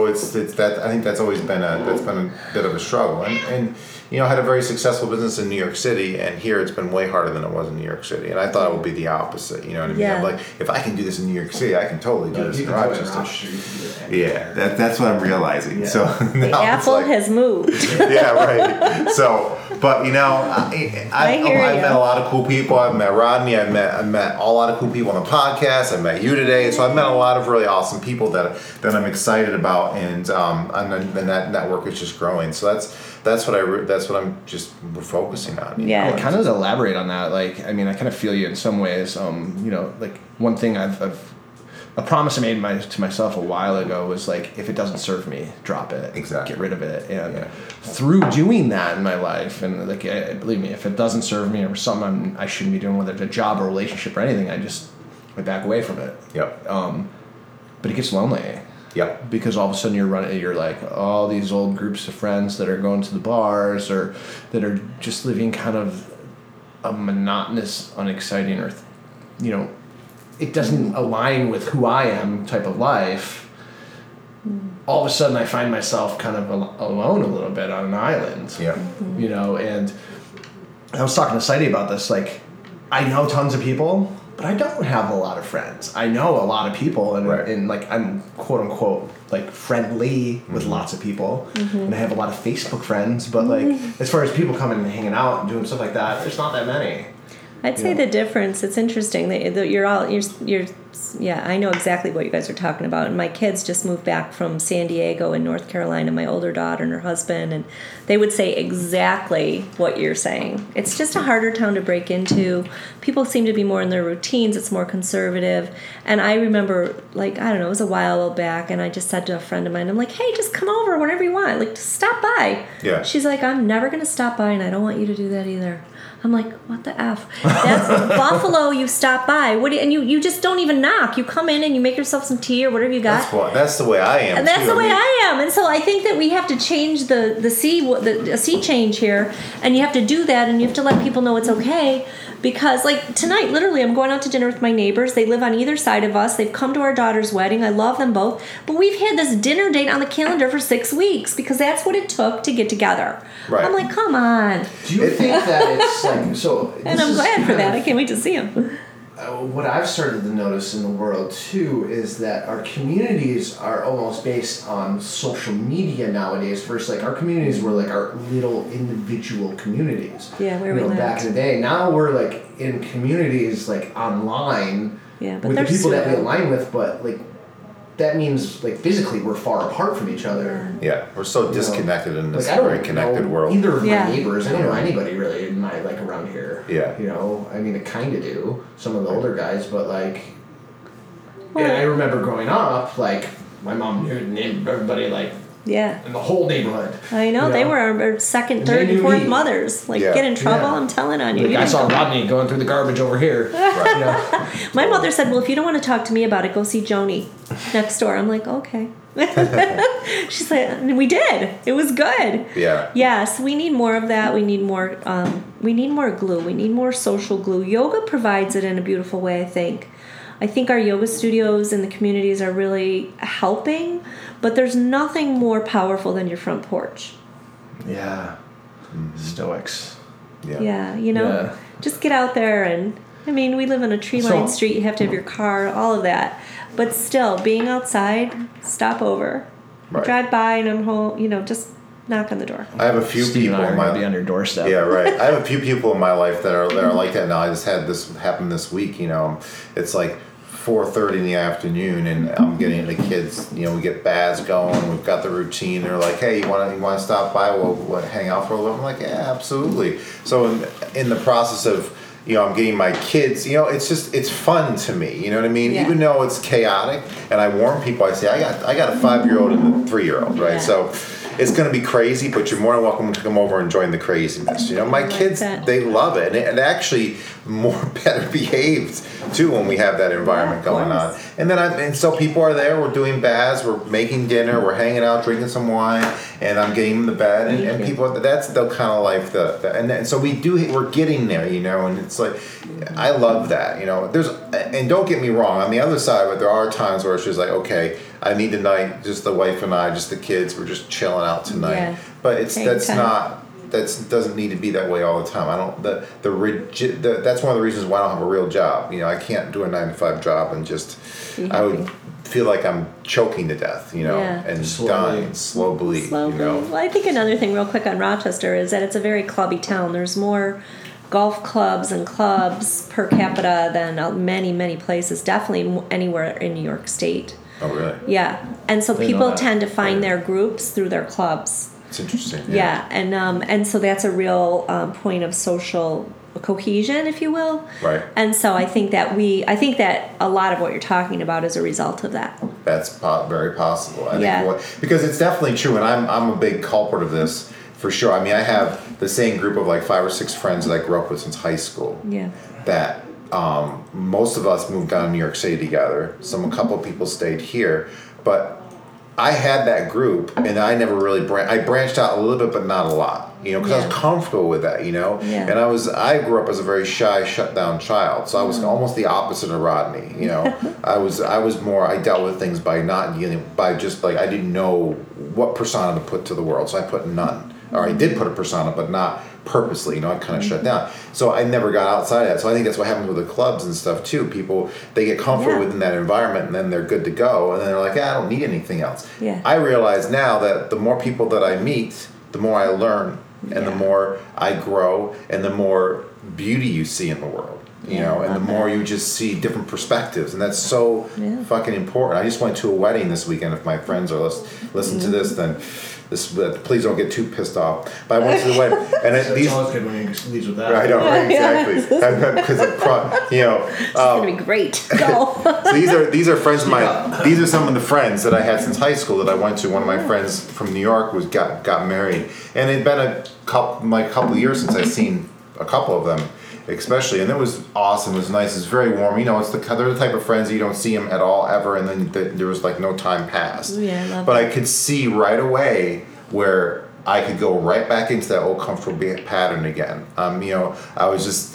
it's that. I think that's been a bit of a struggle, and you know, I had a very successful business in New York City, and here it's been way harder than it was in New York City, and I thought it would be the opposite. You know what I mean? Yeah. I'm like, if I can do this in New York City, I can totally do this in Rochester. Yeah, that's what I'm realizing. Yeah. So the apple has moved. Yeah, right. So, but you know, I've met a lot of cool people. I've met Rodney. I've met a lot of cool people on the podcast. I've met you today. So I've met a lot of really awesome people that I'm excited about, and that network is just growing. So that's what I'm we're focusing on. Yeah, kind of elaborate on that. Like, I mean, I kind of feel you in some ways. You know, like one thing I've a promise I made to myself a while ago was like, if it doesn't serve me, drop it. Exactly. Get rid of it. And through doing that in my life, and like, believe me, if it doesn't serve me or something I shouldn't be doing, whether it's a job or relationship or anything, I just went back away from it. Yep. But it gets lonely. Yep. Because all of a sudden you're like all these old groups of friends that are going to the bars or that are just living kind of a monotonous, unexciting, or you know, it doesn't align with who I am type of life. All of a sudden I find myself kind of alone a little bit on an island. Yeah. Mm-hmm. You know, and I was talking to Saidi about this. Like, I know tons of people, but I don't have a lot of friends. I know a lot of people, and like I'm quote unquote like friendly with lots of people, and I have a lot of Facebook friends. But like as far as people coming and hanging out and doing stuff like that, there's not that many. I'd say the difference. It's interesting that you're all. I know exactly what you guys are talking about. And my kids just moved back from San Diego and North Carolina. My older daughter and her husband, and they would say exactly what you're saying. It's just a harder town to break into. People seem to be more in their routines. It's more conservative. And I remember, like, I don't know, it was a while back, and I just said to a friend of mine, I'm like, hey, just come over whenever you want. Like, just stop by. Yeah. She's like, I'm never going to stop by, and I don't want you to do that either. I'm like, what the F? That's Buffalo. You stop by. You just don't even knock. You come in and you make yourself some tea or whatever you got. That's the way I am. And that's the way I am. And so I think that we have to change the sea change here. And you have to do that, and you have to let people know it's okay. Because, like, tonight, literally, I'm going out to dinner with my neighbors. They live on either side of us. They've come to our daughter's wedding. I love them both. But we've had this dinner date on the calendar for 6 weeks because that's what it took to get together. Right. I'm like, come on. Do you think that it's like, so... And I'm glad for that. I can't wait to see them. What I've started to notice in the world, too, is that our communities are almost based on social media nowadays versus, like, our communities were, like, our little individual communities. Yeah, where we lived. Back in the day. Now we're, like, in communities, like, online with the people that we align with, but, like, that means, like, physically we're far apart from each other. Yeah, we're so disconnected in this very connected world. Either of my neighbors, I don't know anybody really in my, like, around here. Yeah. You know, I mean, I kind of do, some of the older guys, but, like, and I remember growing up, like, my mom named everybody, like, in the whole neighborhood. I know, they were our second, third, and fourth mothers. Like, get in trouble, I'm telling on you. Like, I saw Rodney going through the garbage over here. Right. My mother said, well, if you don't want to talk to me about it, go see Joni next door. I'm like, okay. She's like, and we did. It was good. Yeah. Yes, we need more of that. We need more glue. We need more social glue. Yoga provides it in a beautiful way, I think. I think our yoga studios and the communities are really helping, but there's nothing more powerful than your front porch. Yeah. Stoics. Yeah. Yeah, you know, just get out there and... I mean, we live on a tree-lined street. You have to have your car, all of that. But still, being outside, stop over. Right. Drive by and I'm home, you know, just knock on the door. I have a few people in my be on your doorstep. Yeah, right. I have a few people in my life that are like that now. I just had this happen this week. You know, it's like 4:30 in the afternoon, and I'm getting the kids. You know, we get baths going. We've got the routine. They're like, "Hey, you want to stop by? We'll hang out for a little." I'm like, "Yeah, absolutely." So in the process of, you know, I'm getting my kids, you know, it's fun to me, you know what I mean? Yeah. Even though it's chaotic, and I warn people, I say, I got a 5-year-old and a 3-year-old, right? Yeah. So it's going to be crazy, but you're more than welcome to come over and join the craziness. You know, my kids, they love it. And actually more better behaved, too, when we have that environment going on. And then so people are there. We're doing baths. We're making dinner. We're hanging out, drinking some wine. And I'm getting them to bed. And people, that's the kind of life. So we're getting there, you know. And it's like, I love that, you know. And don't get me wrong. On the other side, but there are times where it's just like, okay, I need tonight, just the wife and I, just the kids, we're just chilling out tonight. Yeah. But doesn't need to be that way all the time. I don't, that's one of the reasons why I don't have a real job. You know, I can't do a 9-to-5 job and just, I would feel like I'm choking to death, you know, and dying, slow bleed, you know. Well, I think another thing real quick on Rochester is that it's a very clubby town. There's more golf clubs and clubs per capita than many, many places, definitely anywhere in New York State. Oh, really? Yeah. And so people tend to find their groups through their clubs. It's interesting. Yeah. And so that's a real point of social cohesion, if you will. Right. And so I think that a lot of what you're talking about is a result of that. That's very possible. I think because it's definitely true, and I'm a big culprit of this. For sure. I mean, I have the same group of like 5 or 6 friends that I grew up with since high school. Yeah. That most of us moved down to New York City together. A couple of people stayed here. But I had that group, and I never really I branched out a little bit, but not a lot. You know, because I was comfortable with that, you know. Yeah. And I grew up as a very shy, shut-down child. So I was almost the opposite of Rodney, you know. I dealt with things by I didn't know what persona to put to the world. So I put none. Or I did put a persona, but not purposely. You know, I kind of shut down. So I never got outside of that. So I think that's what happens with the clubs and stuff, too. People, they get comfortable within that environment, and then they're good to go. And then they're like, I don't need anything else. Yeah. I realize now that the more people that I meet, the more I learn, and the more I grow, and the more beauty you see in the world. You know, and the more you just see different perspectives, and that's so fucking important. I just went to a wedding this weekend. If my friends are listening to this, then please don't get too pissed off. But I went to the wedding, and it's always good when you leave with that. I know, right? Exactly. Because you know, it's gonna be great. No. So these are friends of mine. These are some of the friends that I had since high school that I went to. One of my friends from New York got married, and it'd been a couple of years since I'd seen a couple of them. Especially, and it was awesome. It was nice. It's very warm. You know, they're the type of friends that you don't see them at all ever, and then there was like no time passed. Ooh, yeah, I love that. I could see right away where I could go right back into that old comfortable pattern again. You know, I was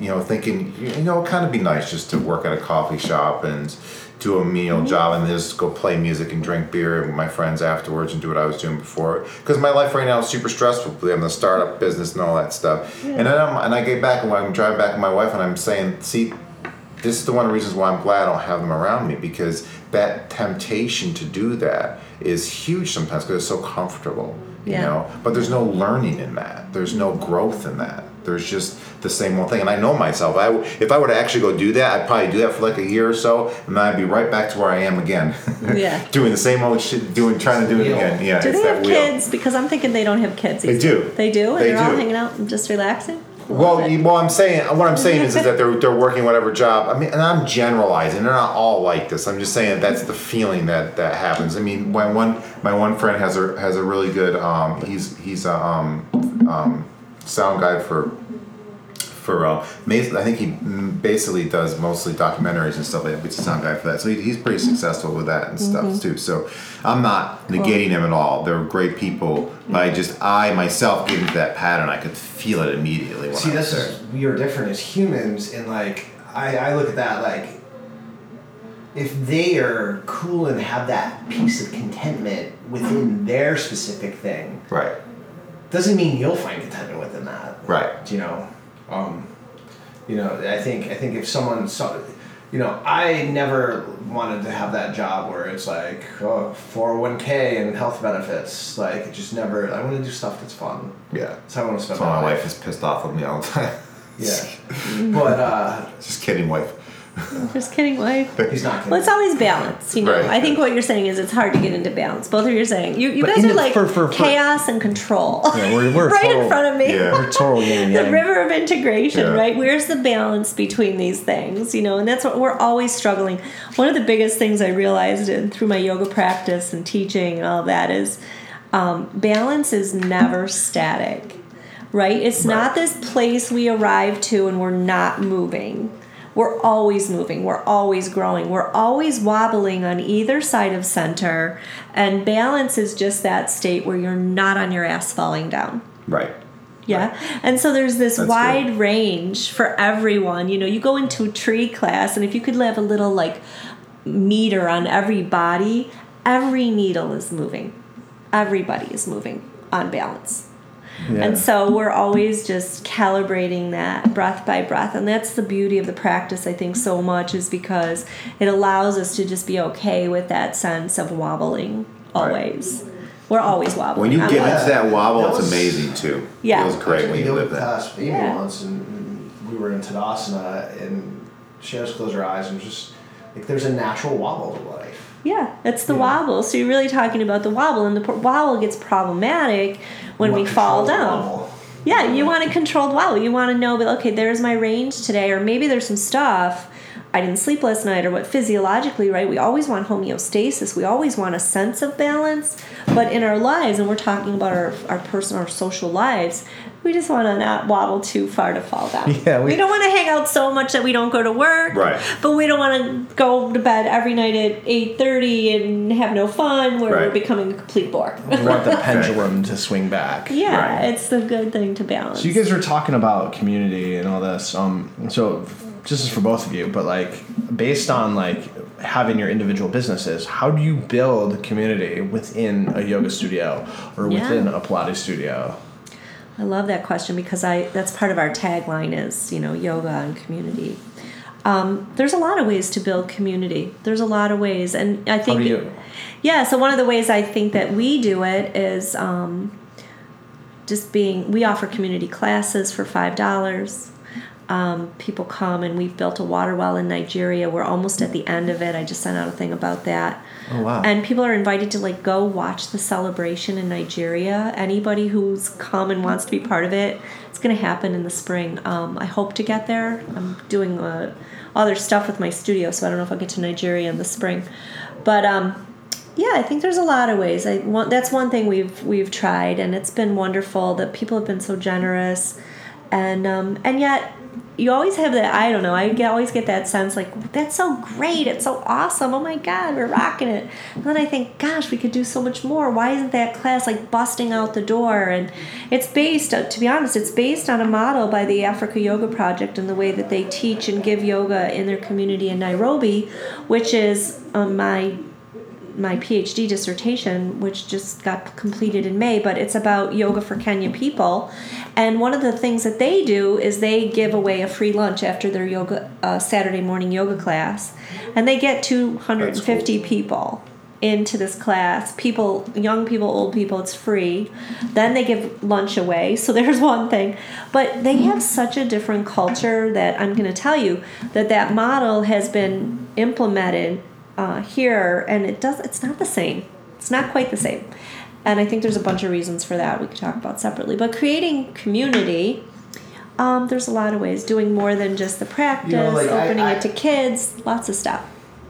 you know, thinking, you know, it'd kind of be nice just to work at a coffee shop and do a menial job and just go play music and drink beer with my friends afterwards and do what I was doing before. Because my life right now is super stressful. I'm the startup business and all that stuff. Yeah. And then I get back and I'm driving back with my wife and I'm saying, see, this is the one of the reasons why I'm glad I don't have them around me, because that temptation to do that is huge sometimes because it's so comfortable, you know. But there's no learning in that. There's no growth in that. There's just the same old thing. And I know myself. If I were to actually go do that, I'd probably do that for like a year or so, and then I'd be right back to where I am again. Yeah. Doing the same old shit, trying to do it again. Yeah, do they have kids? Because I'm thinking they don't have kids. They do. They do? And they're all hanging out and just relaxing? Well, what I'm saying is that they're working whatever job. I mean, and I'm generalizing. They're not all like this. I'm just saying that's the feeling that happens. I mean, when my one friend has a really good he's a sound guy for I think he basically does mostly documentaries and stuff like that, but he's a sound guy for that. So he's pretty successful with that and stuff too. So I'm not negating him at all. They're great people, but I myself get into that pattern. I could feel it immediately when I was there. See, we are different as humans, and like I look at that like if they are cool and have that piece of contentment within their specific thing. Right. Doesn't mean you'll find contentment within that, right? You know, I think if someone saw, you know, I never wanted to have that job where it's like, oh, 401k and health benefits. Like, it just never, I want to do stuff that's fun. Yeah. So I want to spend my wife is pissed off with me all the time. Yeah. But, just kidding, wife. Just kidding, wife. He's not kidding. Well, it's always balance, you know. Right. I think what you're saying is it's hard to get into balance. Both of you are saying you guys are like for chaos and control. Yeah, we're right total, in front of me. Yeah. We're total yin yang. The river of integration, yeah. Right? Where's the balance between these things, you know? And that's what we're always struggling. One of the biggest things I realized through my yoga practice and teaching and all that is balance is never static, right? It's not this place we arrive to and we're not moving. We're always moving. We're always growing. We're always wobbling on either side of center. And balance is just that state where you're not on your ass falling down. Right. Yeah. Right. And so there's this wide range for everyone. You know, you go into a tree class, and if you could have a little, like, meter on every body, every needle is moving. Everybody is moving on balance. Yeah. And so we're always just calibrating that breath by breath. And that's the beauty of the practice, I think, so much, is because it allows us to just be okay with that sense of wobbling always. Right. We're always wobbling. When you get into that wobble, it's amazing, too. Yeah. It feels great when you live that. Yeah. Once, and we were in Tadasana, and she had us close her eyes, and just, like, there's a natural wobble to life. Yeah, it's the wobble. So you're really talking about the wobble, and the wobble gets problematic when we fall down. Wobble. Yeah, you want a controlled wobble. You want to know, but okay, there's my range today, or maybe there's some stuff I didn't sleep last night, or what physiologically, right? We always want homeostasis. We always want a sense of balance. But in our lives, and we're talking about our personal or social lives, we just want to not wobble too far to fall down. Yeah, we don't want to hang out so much that we don't go to work. Right. But we don't want to go to bed every night at 8:30 and have no fun where we're becoming a complete bore. We want the pendulum to swing back. Yeah, it's the good thing to balance. So you guys were talking about community and all this. So this is for both of you, but like based on like having your individual businesses, how do you build community within a yoga studio or within a Pilates studio? I love that question because that's part of our tagline is, you know, yoga and community. There's a lot of ways to build community. There's a lot of ways. And I think, so one of the ways I think that we do it is we offer community classes for $5. People come, and we've built a water well in Nigeria. We're almost at the end of it. I just sent out a thing about that. Oh, wow. And people are invited to, like, go watch the celebration in Nigeria. Anybody who's come and wants to be part of it, it's going to happen in the spring. I hope to get there. I'm doing other stuff with my studio, so I don't know if I'll get to Nigeria in the spring. But, I think there's a lot of ways. That's one thing we've tried, and it's been wonderful that people have been so generous. And yet... you always have that, I don't know, always get that sense like, that's so great, it's so awesome, oh my God, we're rocking it. And then I think, gosh, we could do so much more. Why isn't that class like busting out the door? And it's based, to be honest, it's based on a model by the Africa Yoga Project and the way that they teach and give yoga in their community in Nairobi, which is my PhD dissertation, which just got completed in May, but it's about yoga for Kenya people. And one of the things that they do is they give away a free lunch after their yoga Saturday morning yoga class. And they get 250 people into this class, people, young people, old people, it's free. Then they give lunch away, so there's one thing. But they have such a different culture that I'm going to tell you that model has been implemented here, and it's not the same. It's not quite the same. And I think there's a bunch of reasons for that we could talk about separately. But creating community, there's a lot of ways. Doing more than just the practice, you know, like opening it to kids, lots of stuff.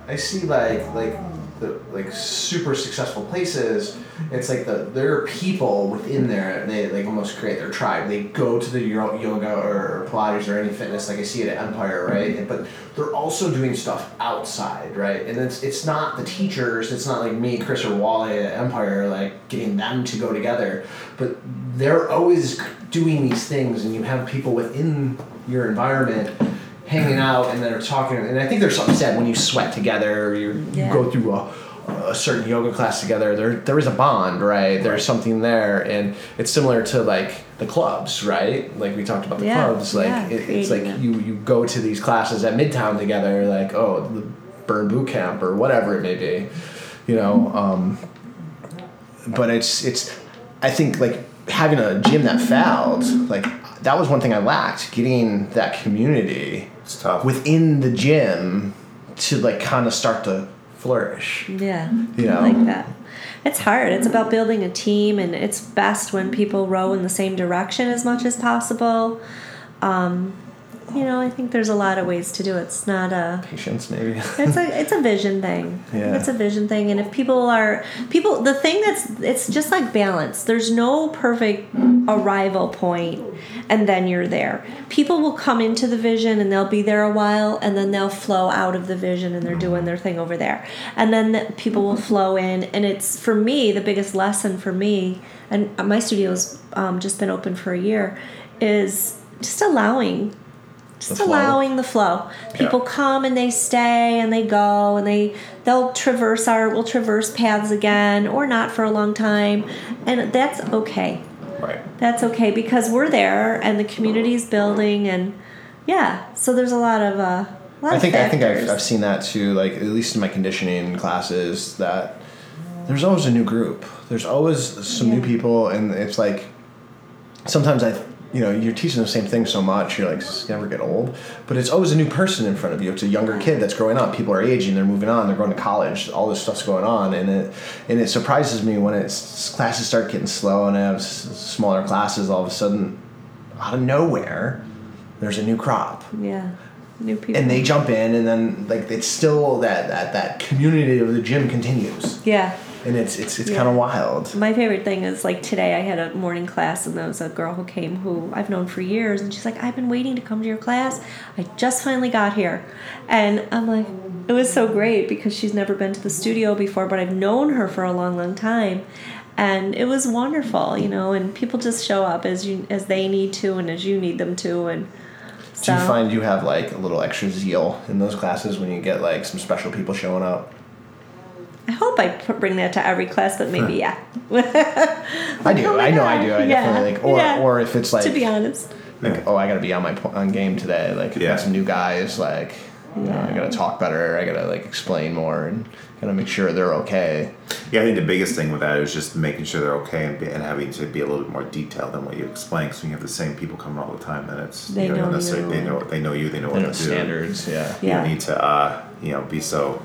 I see like super successful places. It's like there are people within there. They like almost create their tribe. They go to the yoga or Pilates or any fitness. Like I see it at Empire, right? Mm-hmm. But they're also doing stuff outside, right? And it's not the teachers. It's not like me, Chris, or Wally at Empire, like getting them to go together. But they're always doing these things, and you have people within your environment hanging out, and they're talking. And I think there's something said when you sweat together, or you go through a certain yoga class together, there is a bond, right? There's something there, and it's similar to like the clubs, right? Like we talked about the clubs, like it's like you go to these classes at Midtown together, like, oh, the Burn Boot Camp or whatever it may be, you know. But it's I think like having a gym that fouled, like that was one thing I lacked, getting that community within the gym to like kind of start to flourish. Yeah, you know? I like that. It's hard. It's about building a team, and it's best when people row in the same direction as much as possible. You know, I think there's a lot of ways to do it. It's not a... Patience, maybe. It's a vision thing. Yeah. It's a vision thing. And if people are... People... The thing that's... It's just like balance. There's no perfect arrival point, and then you're there. People will come into the vision, and they'll be there a while, and then they'll flow out of the vision, and they're doing their thing over there. And then people will flow in. And it's, for me, the biggest lesson for me, and my studio's just been open for a year, is just allowing... allowing the flow. People come and they stay and they go and they'll traverse we'll traverse paths again or not for a long time. And that's okay. Right. That's okay because we're there and the community's building and yeah. So there's a lot of I think I've seen that too, like at least in my conditioning classes, that there's always a new group. There's always some new people, and it's like sometimes you know, you're teaching the same thing so much, you're like, this never get old. But it's always a new person in front of you. It's a younger kid that's growing up. People are aging, they're moving on, they're going to college, all this stuff's going on. And it surprises me when classes start getting slow and I have smaller classes. All of a sudden, out of nowhere, there's a new crop. Yeah, new people. And they jump in, and then like it's still that community of the gym continues. Yeah. And it's kind of wild. My favorite thing is, like, today I had a morning class, and there was a girl who came who I've known for years, and she's like, I've been waiting to come to your class. I just finally got here. And I'm like, it was so great because she's never been to the studio before, but I've known her for a long, long time. And it was wonderful, you know, and people just show up as they need to and as you need them to. And so. Do you find you have, like, a little extra zeal in those classes when you get, like, some special people showing up? I hope I bring that to every class, but maybe, I do. I know I do. I definitely like, or if it's like... To be honest. Like, oh, I got to be on game today. Like, I got some new guys, like, you know, I got to talk better. I got to, like, explain more and kind of make sure they're okay. Yeah, I think the biggest thing with that is just making sure they're okay and having to be a little bit more detailed than what you explain. Because when you have the same people coming all the time, then it's... They know you. They know what to do. Standards, You don't need to, be so,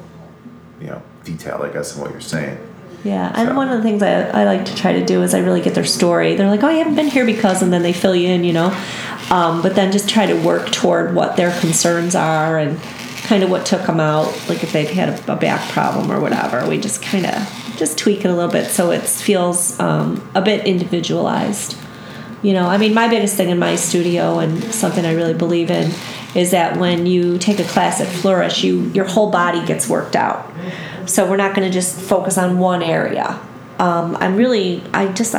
detail, I guess, in what you're saying. Yeah, so. And one of the things I like to try to do is I really get their story. They're like, oh, I haven't been here because, and then they fill you in, but then just try to work toward what their concerns are and kind of what took them out, like if they've had a back problem or whatever. We just kind of just tweak it a little bit so it feels a bit individualized. You know, I mean, my biggest thing in my studio and something I really believe in is that when you take a class at Flourish, your whole body gets worked out. So we're not going to just focus on one area. I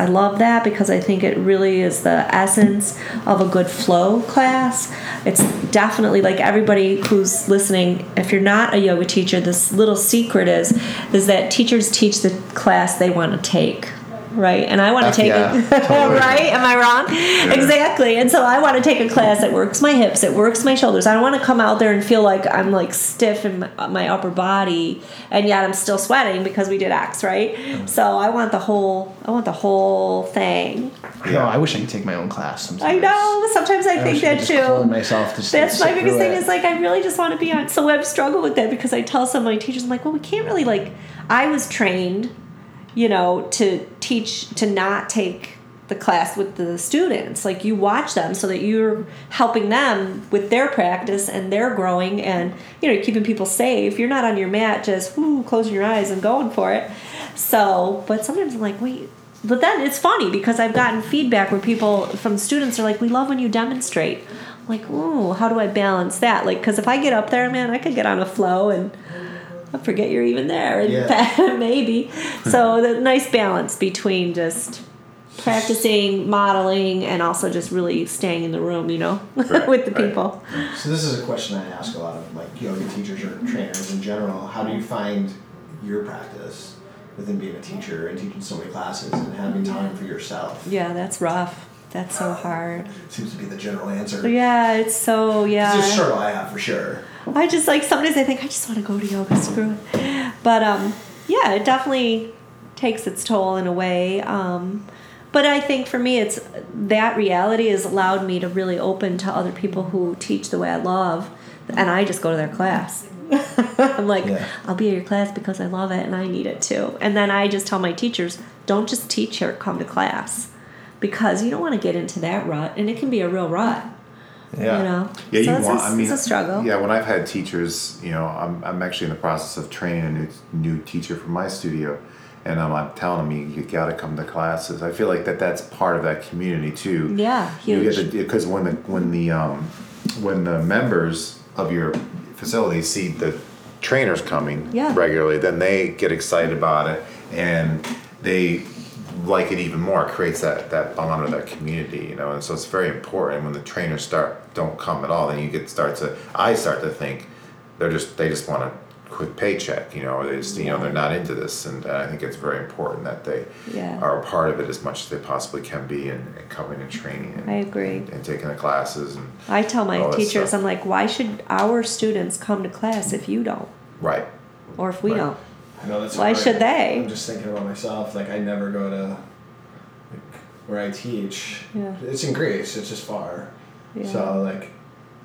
love that because I think it really is the essence of a good flow class. It's definitely, like, everybody who's listening, if you're not a yoga teacher, this little secret is that teachers teach the class they want to take. Right, and I want to take it. Totally. Right? Am I wrong? Yeah. Exactly. And so I want to take a class that works my hips, it works my shoulders. I don't want to come out there and feel like I'm, like, stiff in my upper body, and yet I'm still sweating because we did X, right? Mm-hmm. So I want the whole thing. No, I wish I could take my own class sometimes. I know. Sometimes I think that too. Myself to That's my biggest thing is, like, I really just want to be on. So I've struggled with that because I tell some of my teachers, I'm like, well, we can't really, like, I was trained, to teach, to not take the class with the students. Like, you watch them so that you're helping them with their practice and their growing and, you're keeping people safe. You're not on your mat just closing your eyes and going for it. So, but sometimes I'm like, wait. But then it's funny because I've gotten feedback where people from students are like, we love when you demonstrate. I'm like, ooh, how do I balance that? Like, because if I get up there, man, I could get on a flow and... I forget you're even there, maybe. So the nice balance between just practicing, modeling, and also just really staying in the room, right, with the people. So this is a question I ask a lot of, like, yoga teachers or trainers in general. How do you find your practice within being a teacher and teaching so many classes and having time for yourself? Yeah, that's rough. That's so hard. Seems to be the general answer. Yeah, it's so, yeah. It's a struggle I have for sure. I just like, sometimes I think I just want to go to yoga, screw it. But yeah, it definitely takes its toll in a way. But I think for me, it's that reality has allowed me to really open to other people who teach the way I love, and I just go to their class. I'm like, yeah. I'll be at your class because I love it and I need it too. And then I just tell my teachers, don't just teach here, come to class, because you don't want to get into that rut, and it can be a real rut. Yeah. You know? Yeah, so it's a struggle. Yeah, when I've had teachers, you know, I'm actually in the process of training a new teacher for my studio, and I'm telling them, you got to come to classes. I feel like that's part of that community too. Yeah, huge. Because when the members of your facility see the trainers coming regularly, then they get excited about it and they like it even more. It creates that bond or that community, you know. And so it's very important. When the trainers don't come at all, then you start to think they just want a quick paycheck, you know, or they just, you know, they're not into this. And I think it's very important that they are a part of it as much as they possibly can be, and coming and training. And, I agree. And taking the classes. And I tell my teachers, I'm like, why should our students come to class if you don't? Right. Or if we don't. I know, that's why should they? I'm just thinking about myself. Like, I never go to where I teach. Yeah. It's in Greece. It's just far. Yeah. So, like,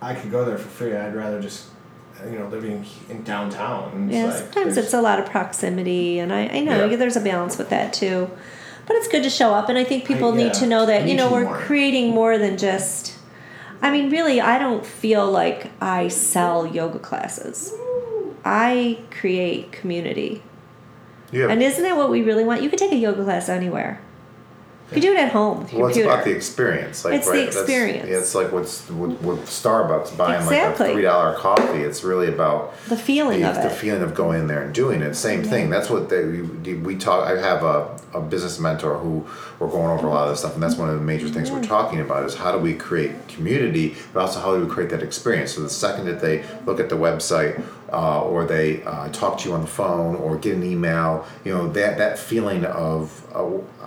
I could go there for free. I'd rather just, you know, living in downtown. It's sometimes it's a lot of proximity. And I know there's a balance with that, too. But it's good to show up. And I think people need to know that, you know, we're creating more than just... I mean, really, I don't feel like I sell yoga classes. I create community. Yeah. And isn't that what we really want? You could take a yoga class anywhere. You could do it at home with your computer. It's about the experience. Like, it's the experience. Yeah, it's like with Starbucks buying like a $3 coffee. It's really about the feeling of it. The feeling of going in there and doing it. Same thing. That's what we talk. I have a business mentor who we're going over a lot of this stuff, and that's one of the major things we're talking about is how do we create community, but also how do we create that experience. So the second that they look at the website or they talk to you on the phone or get an email, you know, that feeling of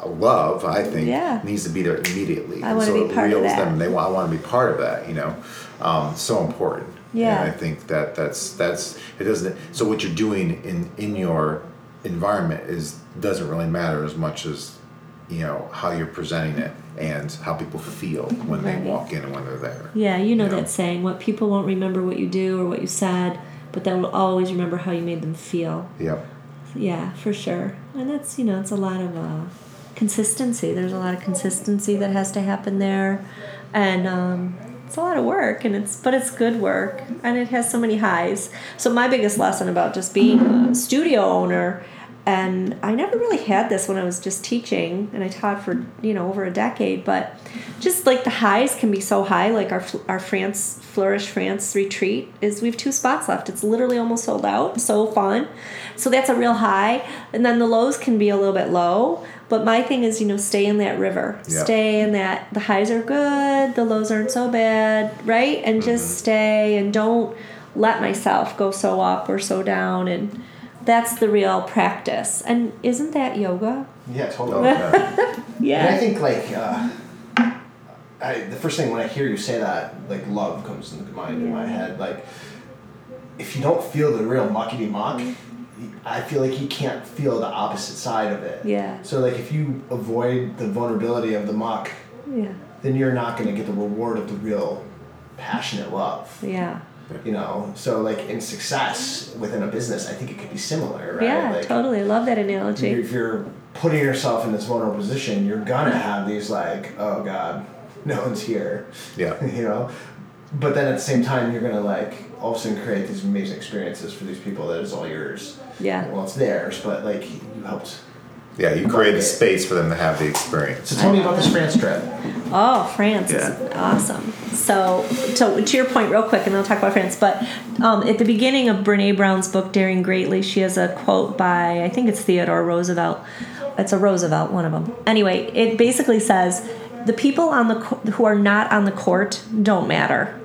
love, I think, needs to be there immediately. I want to be part of that. Them. I want to be part of that, you know. So important. Yeah. And I think that's it doesn't. So what you're doing in your environment doesn't really matter as much as, you know, how you're presenting it and how people feel when they walk in and when they're there. Yeah, you know that saying, what people won't remember what you do or what you said, but they will always remember how you made them feel. Yep. Yeah, for sure. And that's, you know, it's a lot of consistency. There's a lot of consistency that has to happen there. And it's a lot of work, and it's good work. And it has so many highs. So my biggest lesson about just being a studio owner, and I never really had this when I was just teaching, and I taught for, you know, over a decade, but just like the highs can be so high. Like our Flourish France retreat is, we have 2 spots left. It's literally almost sold out. So fun. So that's a real high. And then the lows can be a little bit low. But my thing is, you know, stay in that river. Yeah. Stay in that. The highs are good. The lows aren't so bad, right? And just stay, and don't let myself go so up or so down, and... That's the real practice. And isn't that yoga? Yeah, totally. Yeah. And I think, like, the first thing when I hear you say that, like, love comes into mind in my head. Like, if you don't feel the real muckety-muck, I feel like you can't feel the opposite side of it. Yeah. So, like, if you avoid the vulnerability of the muck, then you're not going to get the reward of the real passionate love. Yeah. You know, so like in success within a business, I think it could be similar, right? Yeah, like, totally. I love that analogy. If you're putting yourself in this vulnerable position, you're going to have these like, oh God, no one's here. Yeah. You know, but then at the same time, you're going to like all of a sudden create these amazing experiences for these people that is all yours. Yeah. Well, it's theirs, but like you helped. Yeah, you create a space for them to have the experience. So tell me about this France trip. Oh, France is awesome. So to your point real quick, and then I'll talk about France, but at the beginning of Brene Brown's book, Daring Greatly, she has a quote by, I think it's Theodore Roosevelt. It's a Roosevelt, one of them. Anyway, it basically says, the people on the who are not on the court don't matter.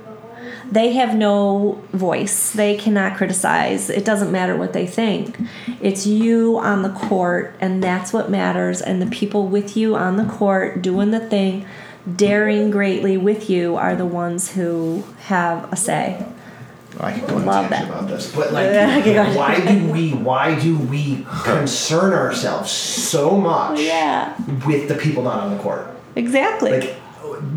They have no voice. They cannot criticize. It doesn't matter what they think. It's you on the court, and that's what matters. And the people with you on the court doing the thing, daring greatly with you, are the ones who have a say. I can go on a tangent about this, but like, why do we concern ourselves so much with the people not on the court? Exactly. Like,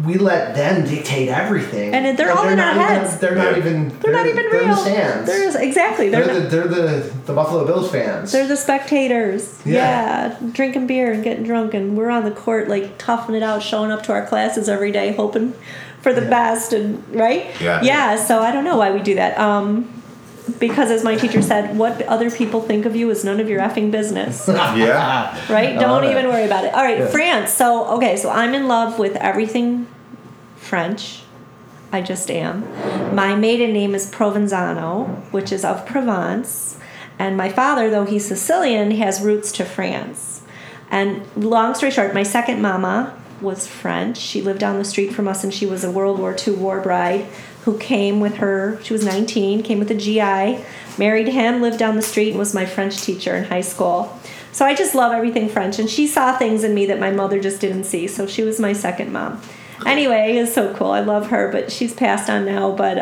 we let them dictate everything, and they're all in our heads. They're not even. They're not even real. They're the stands. Exactly. They're the Buffalo Bills fans. They're the spectators. Yeah, drinking beer and getting drunk, and we're on the court like toughing it out, showing up to our classes every day, hoping for the best, and right. Yeah. So I don't know why we do that. Because as my teacher said, what other people think of you is none of your effing business. Right? Don't even worry about it. All right, France. So I'm in love with everything French. I just am. My maiden name is Provenzano, which is of Provence. And my father, though he's Sicilian, has roots to France. And long story short, my second mama was French. She lived down the street from us, and she was a World War II war bride who came with her. She was 19, came with a GI, married him, lived down the street, and was my French teacher in high school. So I just love everything French. And she saw things in me that my mother just didn't see. So she was my second mom. Anyway, it's so cool. I love her, but she's passed on now. But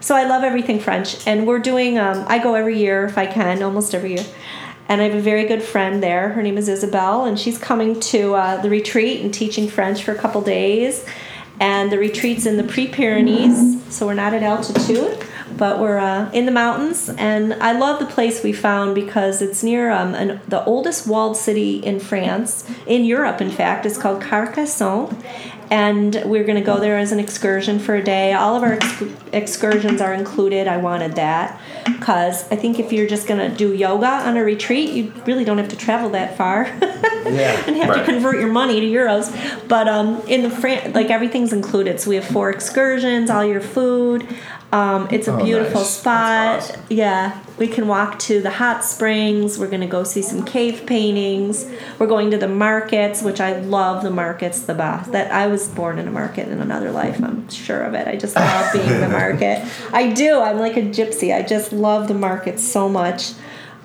so I love everything French. And we're doing, I go every year if I can, almost every year. And I have a very good friend there. Her name is Isabel, and she's coming to the retreat and teaching French for a couple days. And the retreat's in the Pre-Pyrenees, so we're not at altitude, but we're in the mountains. And I love the place we found because it's near the oldest walled city in France, in Europe, in fact. It's called Carcassonne. And we're going to go there as an excursion for a day. All of our excursions are included. I wanted that because I think if you're just going to do yoga on a retreat, you really don't have to travel that far and have to convert your money to euros. But in the everything's included. So we have 4 excursions, all your food. It's a beautiful spot. Awesome. Yeah. We can walk to the hot springs. We're going to go see some cave paintings. We're going to the markets, which I love the markets the best. That I was born in a market in another life. I'm sure of it. I just love being in the market. I do. I'm like a gypsy. I just love the markets so much.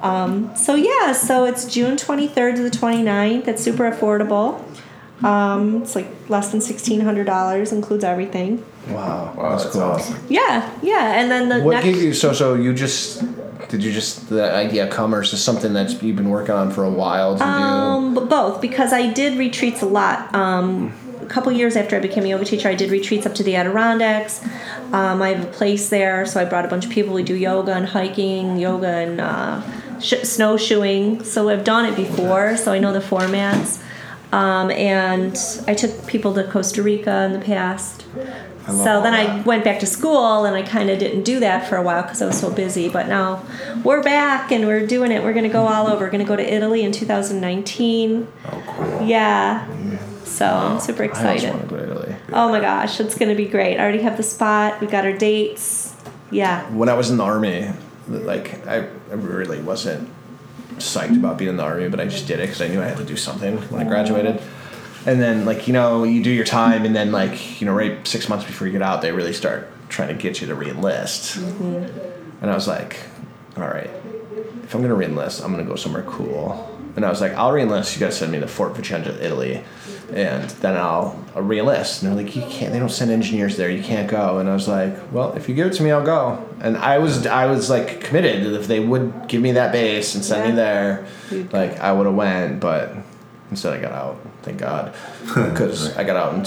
So it's June 23rd to the 29th. It's super affordable. It's like less than $1,600, includes everything. Wow, that's cool. Awesome. Yeah, and then what gave you the idea of commerce is something that you've been working on for a while to do? Both, because I did retreats a lot. A couple years after I became a yoga teacher, I did retreats up to the Adirondacks. I have a place there, so I brought a bunch of people. We do yoga and hiking, yoga and snowshoeing. So I've done it before, so I know the formats. And I took people to Costa Rica in the past. So then I went back to school, and I kind of didn't do that for a while because I was so busy. But now we're back, and we're doing it. We're going to go all over. We're going to go to Italy in 2019. Oh, cool. Yeah. So I'm super excited. I just want to go to Italy. Oh, my gosh. It's going to be great. I already have the spot. We got our dates. Yeah. When I was in the Army, like, I really wasn't psyched about being in the Army, but I just did it because I knew I had to do something when I graduated. And then, like, you know, you do your time, and then, like, you know, right 6 months before you get out, they really start trying to get you to re-enlist. Mm-hmm. And I was like, all right, if I'm going to re-enlist, I'm going to go somewhere cool. And I was like, I'll re-enlist. You guys send me to Fort Vicenza, Italy, and then I'll re-enlist. And they're like, you can't. They don't send engineers there. You can't go. And I was like, well, if you give it to me, I'll go. And I was like committed that if they would give me that base and send me there, like I would have went. But instead, I got out. Thank God, because I got out in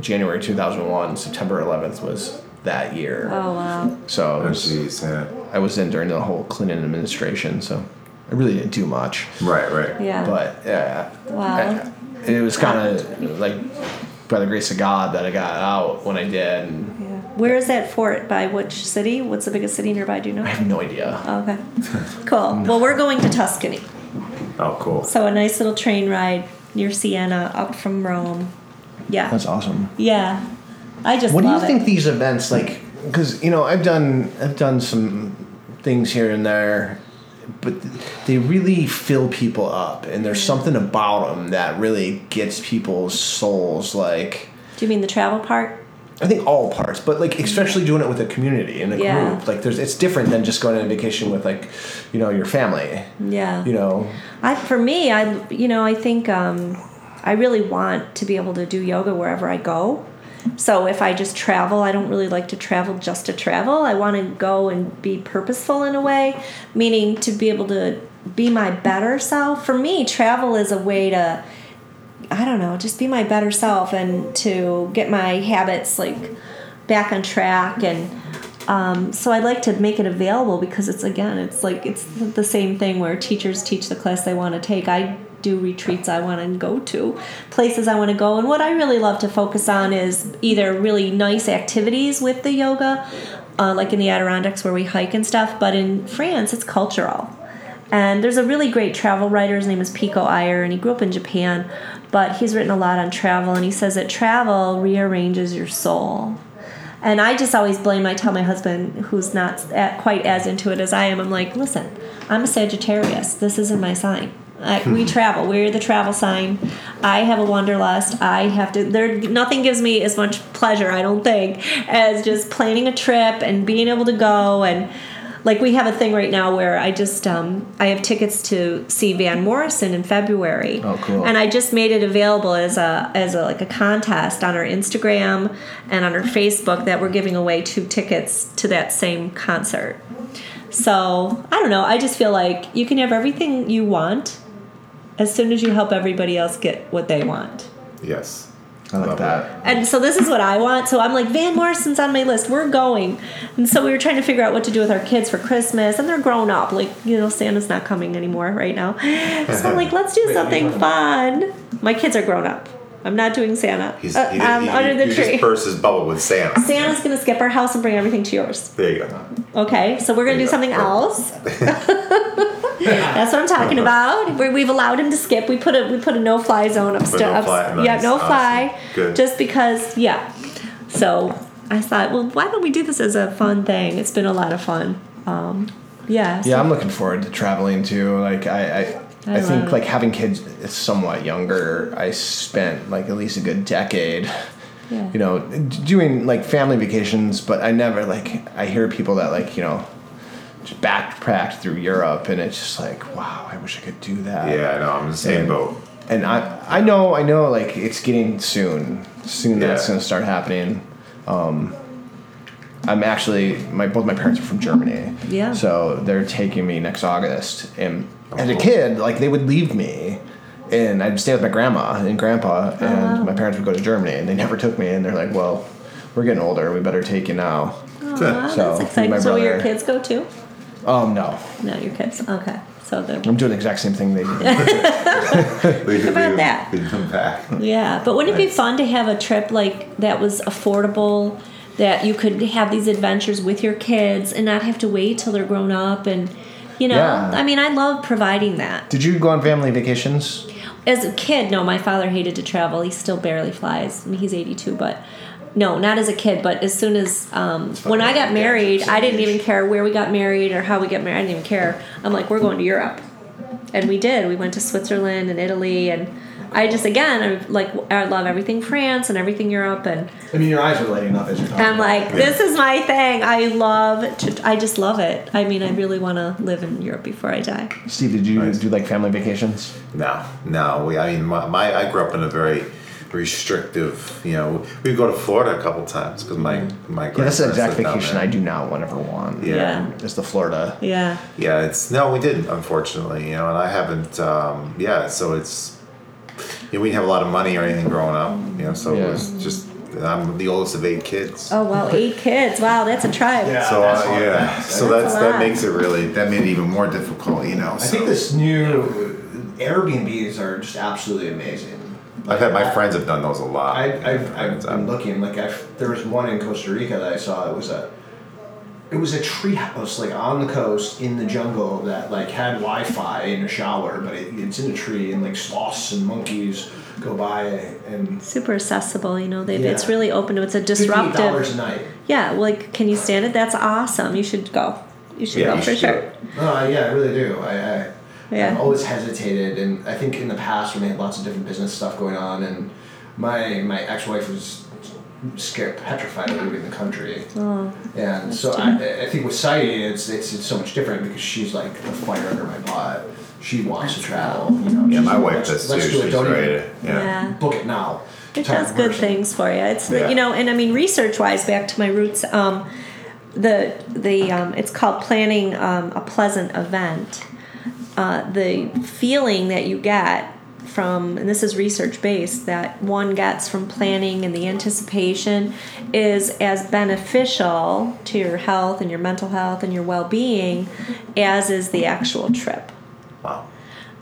January 2001. September 11th was that year. Oh wow! So I was in during the whole Clinton administration. So. I really didn't do much. Right. Yeah. But, yeah. Wow. It was kind of like by the grace of God that I got out when I did. And where is that fort? By which city? What's the biggest city nearby? Do you know? I have no idea. Okay. Cool. Well, we're going to Tuscany. Oh, cool. So a nice little train ride near Siena up from Rome. Yeah. That's awesome. Yeah. I just love it. What do you think these events, like, because, you know, I've done some things here and there, but they really fill people up, and there's something about them that really gets people's souls, like... Do you mean the travel part? I think all parts, but, like, especially doing it with a community and a group. Like, it's different than just going on a vacation with, like, you know, your family. Yeah. You know? For me, I think I really want to be able to do yoga wherever I go. So if I just travel, I don't really like to travel just to travel. I want to go and be purposeful in a way, meaning to be able to be my better self. For me, travel is a way to, I don't know, just be my better self and to get my habits like back on track. And so I'd like to make it available because it's, again, it's like it's the same thing where teachers teach the class they want to take. I do retreats I want to go to, places I want to go. And what I really love to focus on is either really nice activities with the yoga, like in the Adirondacks where we hike and stuff, but in France it's cultural. And there's a really great travel writer, his name is Pico Iyer, and he grew up in Japan, but he's written a lot on travel, and he says that travel rearranges your soul. And I just always blame, I tell my husband, who's not quite as into it as I am, I'm like, listen, I'm a Sagittarius, this isn't my sign. We travel. We're the travel sign. I have a wanderlust. I have to. There, nothing gives me as much pleasure, I don't think, as just planning a trip and being able to go. And like we have a thing right now where I just I have tickets to see Van Morrison in February. Oh, cool! And I just made it available as a like a contest on our Instagram and on our Facebook that we're giving away 2 tickets to that same concert. So I don't know. I just feel like you can have everything you want as soon as you help everybody else get what they want. Yes. I like that. And so this is what I want. So I'm like, Van Morrison's on my list. We're going. And so we were trying to figure out what to do with our kids for Christmas. And they're grown up. Like, you know, Santa's not coming anymore right now. So I'm like, let's do something fun. My kids are grown up. I'm not doing Santa. He under the tree. He just burst his bubble with Santa. Santa's going to skip our house and bring everything to yours. There you go. Okay, so we're going to do something else. That's what I'm talking about. We've allowed him to skip. We put a no-fly zone upstairs. No fly. Good. Just because, yeah. So I thought, well, why don't we do this as a fun thing? It's been a lot of fun. Yeah, I'm looking forward to traveling, too. Like, I think, like, having kids somewhat younger, I spent, like, at least a good decade, you know, doing, like, family vacations, but I never, like, I hear people that, like, you know, just backpacked through Europe, and it's just like, wow, I wish I could do that. Yeah, I know, I'm in the same boat. And I know, like, it's getting soon that's going to start happening. I'm actually, both my parents are from Germany. Yeah. So they're taking me next August, and as a kid, like, they would leave me, and I'd stay with my grandma and grandpa, and my parents would go to Germany, and they never took me, and they're like, well, we're getting older, we better take you now. Aww, so that's exciting. So will your kids go, too? No. No, your kids. Okay. So I'm doing the exact same thing they do. Think about that. We come back. Yeah, but wouldn't it be fun to have a trip, like, that was affordable, that you could have these adventures with your kids and not have to wait till they're grown up and... You know, yeah. I mean, I love providing that. Did you go on family vacations? As a kid, no. My father hated to travel. He still barely flies. I mean, he's 82, but no, not as a kid. But as soon as when I got married, I didn't even care where we got married or how we got married. I didn't even care. I'm like, we're going to Europe. And we did. We went to Switzerland and Italy. And I just, again, I love everything France and everything Europe. And I mean, your eyes are lighting up as you're talking. I'm like, this is my thing. I just love it. I mean, I really want to live in Europe before I die. Steve, did you do, like, family vacations? No. I grew up in a very restrictive, you know, we go to Florida a couple times because my that's the exact vacation I do not want to ever want. Yeah. It's the Florida. Yeah. Yeah, we didn't, unfortunately, you know, and I haven't, so it's, you know, we didn't have a lot of money or anything growing up, you know, so it was just, I'm the oldest of 8 kids. Oh, wow, 8 kids. Wow, that's a tribe. Yeah, so that makes it really, that made it even more difficult, you know. So. I think this new Airbnbs are just absolutely amazing. Like, I've had my friends have done those a lot. I've been looking, like, there was one in Costa Rica that I saw. It was a tree house, like, on the coast in the jungle that, like, had Wi-Fi and a shower, but it's in a tree, and, like, sloths and monkeys go by, and super accessible. You know, it's really open. It's a disruptive. $58 a night. Yeah, like, can you stand it? That's awesome. You should go. You should go for sure. I really do. I've always hesitated, and I think in the past when they had lots of different business stuff going on, and my ex-wife was scared, petrified of leaving the country. Oh, and so I think with Saidi, it's so much different because she's like the fire under my butt. She wants to travel. You know, my wife does too. Let's do it. Don't even book it now. It does good things for you. It's you know, and I mean, research-wise, back to my roots, it's called planning a pleasant event. The feeling that you get from, and this is research-based, that one gets from planning and the anticipation is as beneficial to your health and your mental health and your well-being as is the actual trip. Wow.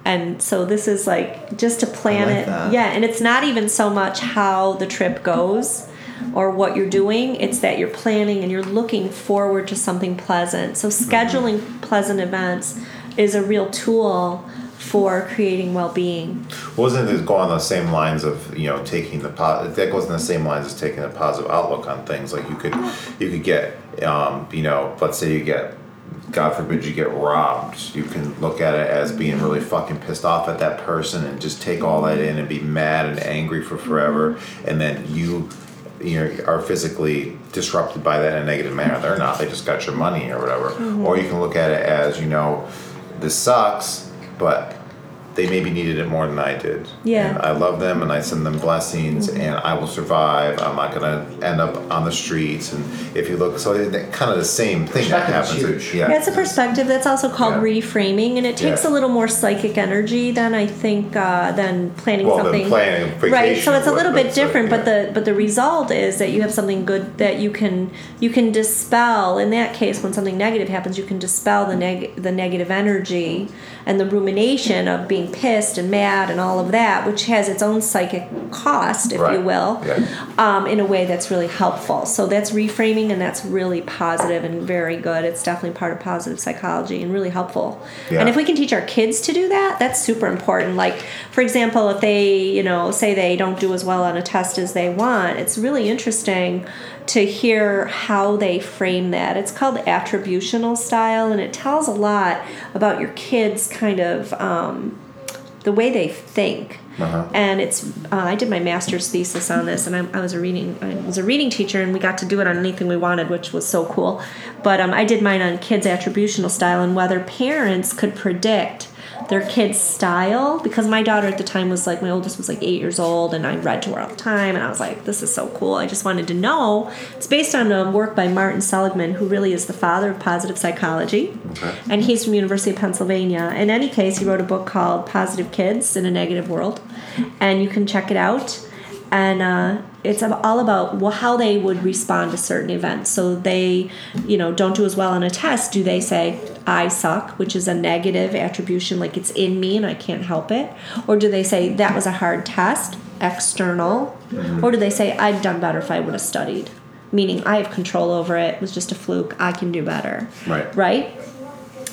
And so this is like just to plan it. Yeah, and it's not even so much how the trip goes or what you're doing. It's that you're planning and you're looking forward to something pleasant. So scheduling pleasant events is a real tool for creating well-being. Wasn't it go on the same lines of, you know, taking the positive? That goes in the same lines as taking a positive outlook on things. Like you could get, you know, let's say you get, God forbid, you get robbed. You can look at it as being really fucking pissed off at that person and just take all that in and be mad and angry for forever. And then you are physically disrupted by that in a negative manner. They're not. They just got your money or whatever. Mm-hmm. Or you can look at it as, you know, this sucks, but they maybe needed it more than I did. Yeah. And I love them and I send them blessings and I will survive. I'm not going to end up on the streets. And if you look, so kind of the same thing that happens. Yeah. That's a perspective. That's also called reframing. And it takes a little more psychic energy than I think, than planning something. Well, than planning a vacation. Right. So it's a little bit different, like, but the result is that you have something good that you can dispel. In that case, when something negative happens, you can dispel the negative energy and the rumination of being pissed and mad and all of that, which has its own psychic cost, if you will, in a way that's really helpful. So that's reframing, and that's really positive and very good. It's definitely part of positive psychology and really helpful. Yeah. And if we can teach our kids to do that, that's super important. Like, for example, if they, you know, say they don't do as well on a test as they want, it's really interesting to hear how they frame that. It's called attributional style, and it tells a lot about your kids' kind of the way they think. Uh-huh. And it's I did my master's thesis on this, and I was a reading teacher, and we got to do it on anything we wanted, which was so cool. But I did mine on kids' attributional style and whether parents could predict their kids' style, because my daughter at the time was like, my oldest was like 8 years old, and I read to her all the time, and I was like, this is so cool. I just wanted to know. It's based on a work by Martin Seligman, who really is the father of positive psychology, and he's from University of Pennsylvania. In any case, he wrote a book called Positive Kids in a Negative World, and you can check it out. And it's all about how they would respond to certain events. So they, you know, don't do as well on a test. Do they say, I suck, which is a negative attribution, like it's in me and I can't help it? Or do they say, that was a hard test, external? Or do they say, I'd done better if I would have studied? Meaning, I have control over it. It was just a fluke. I can do better. Right?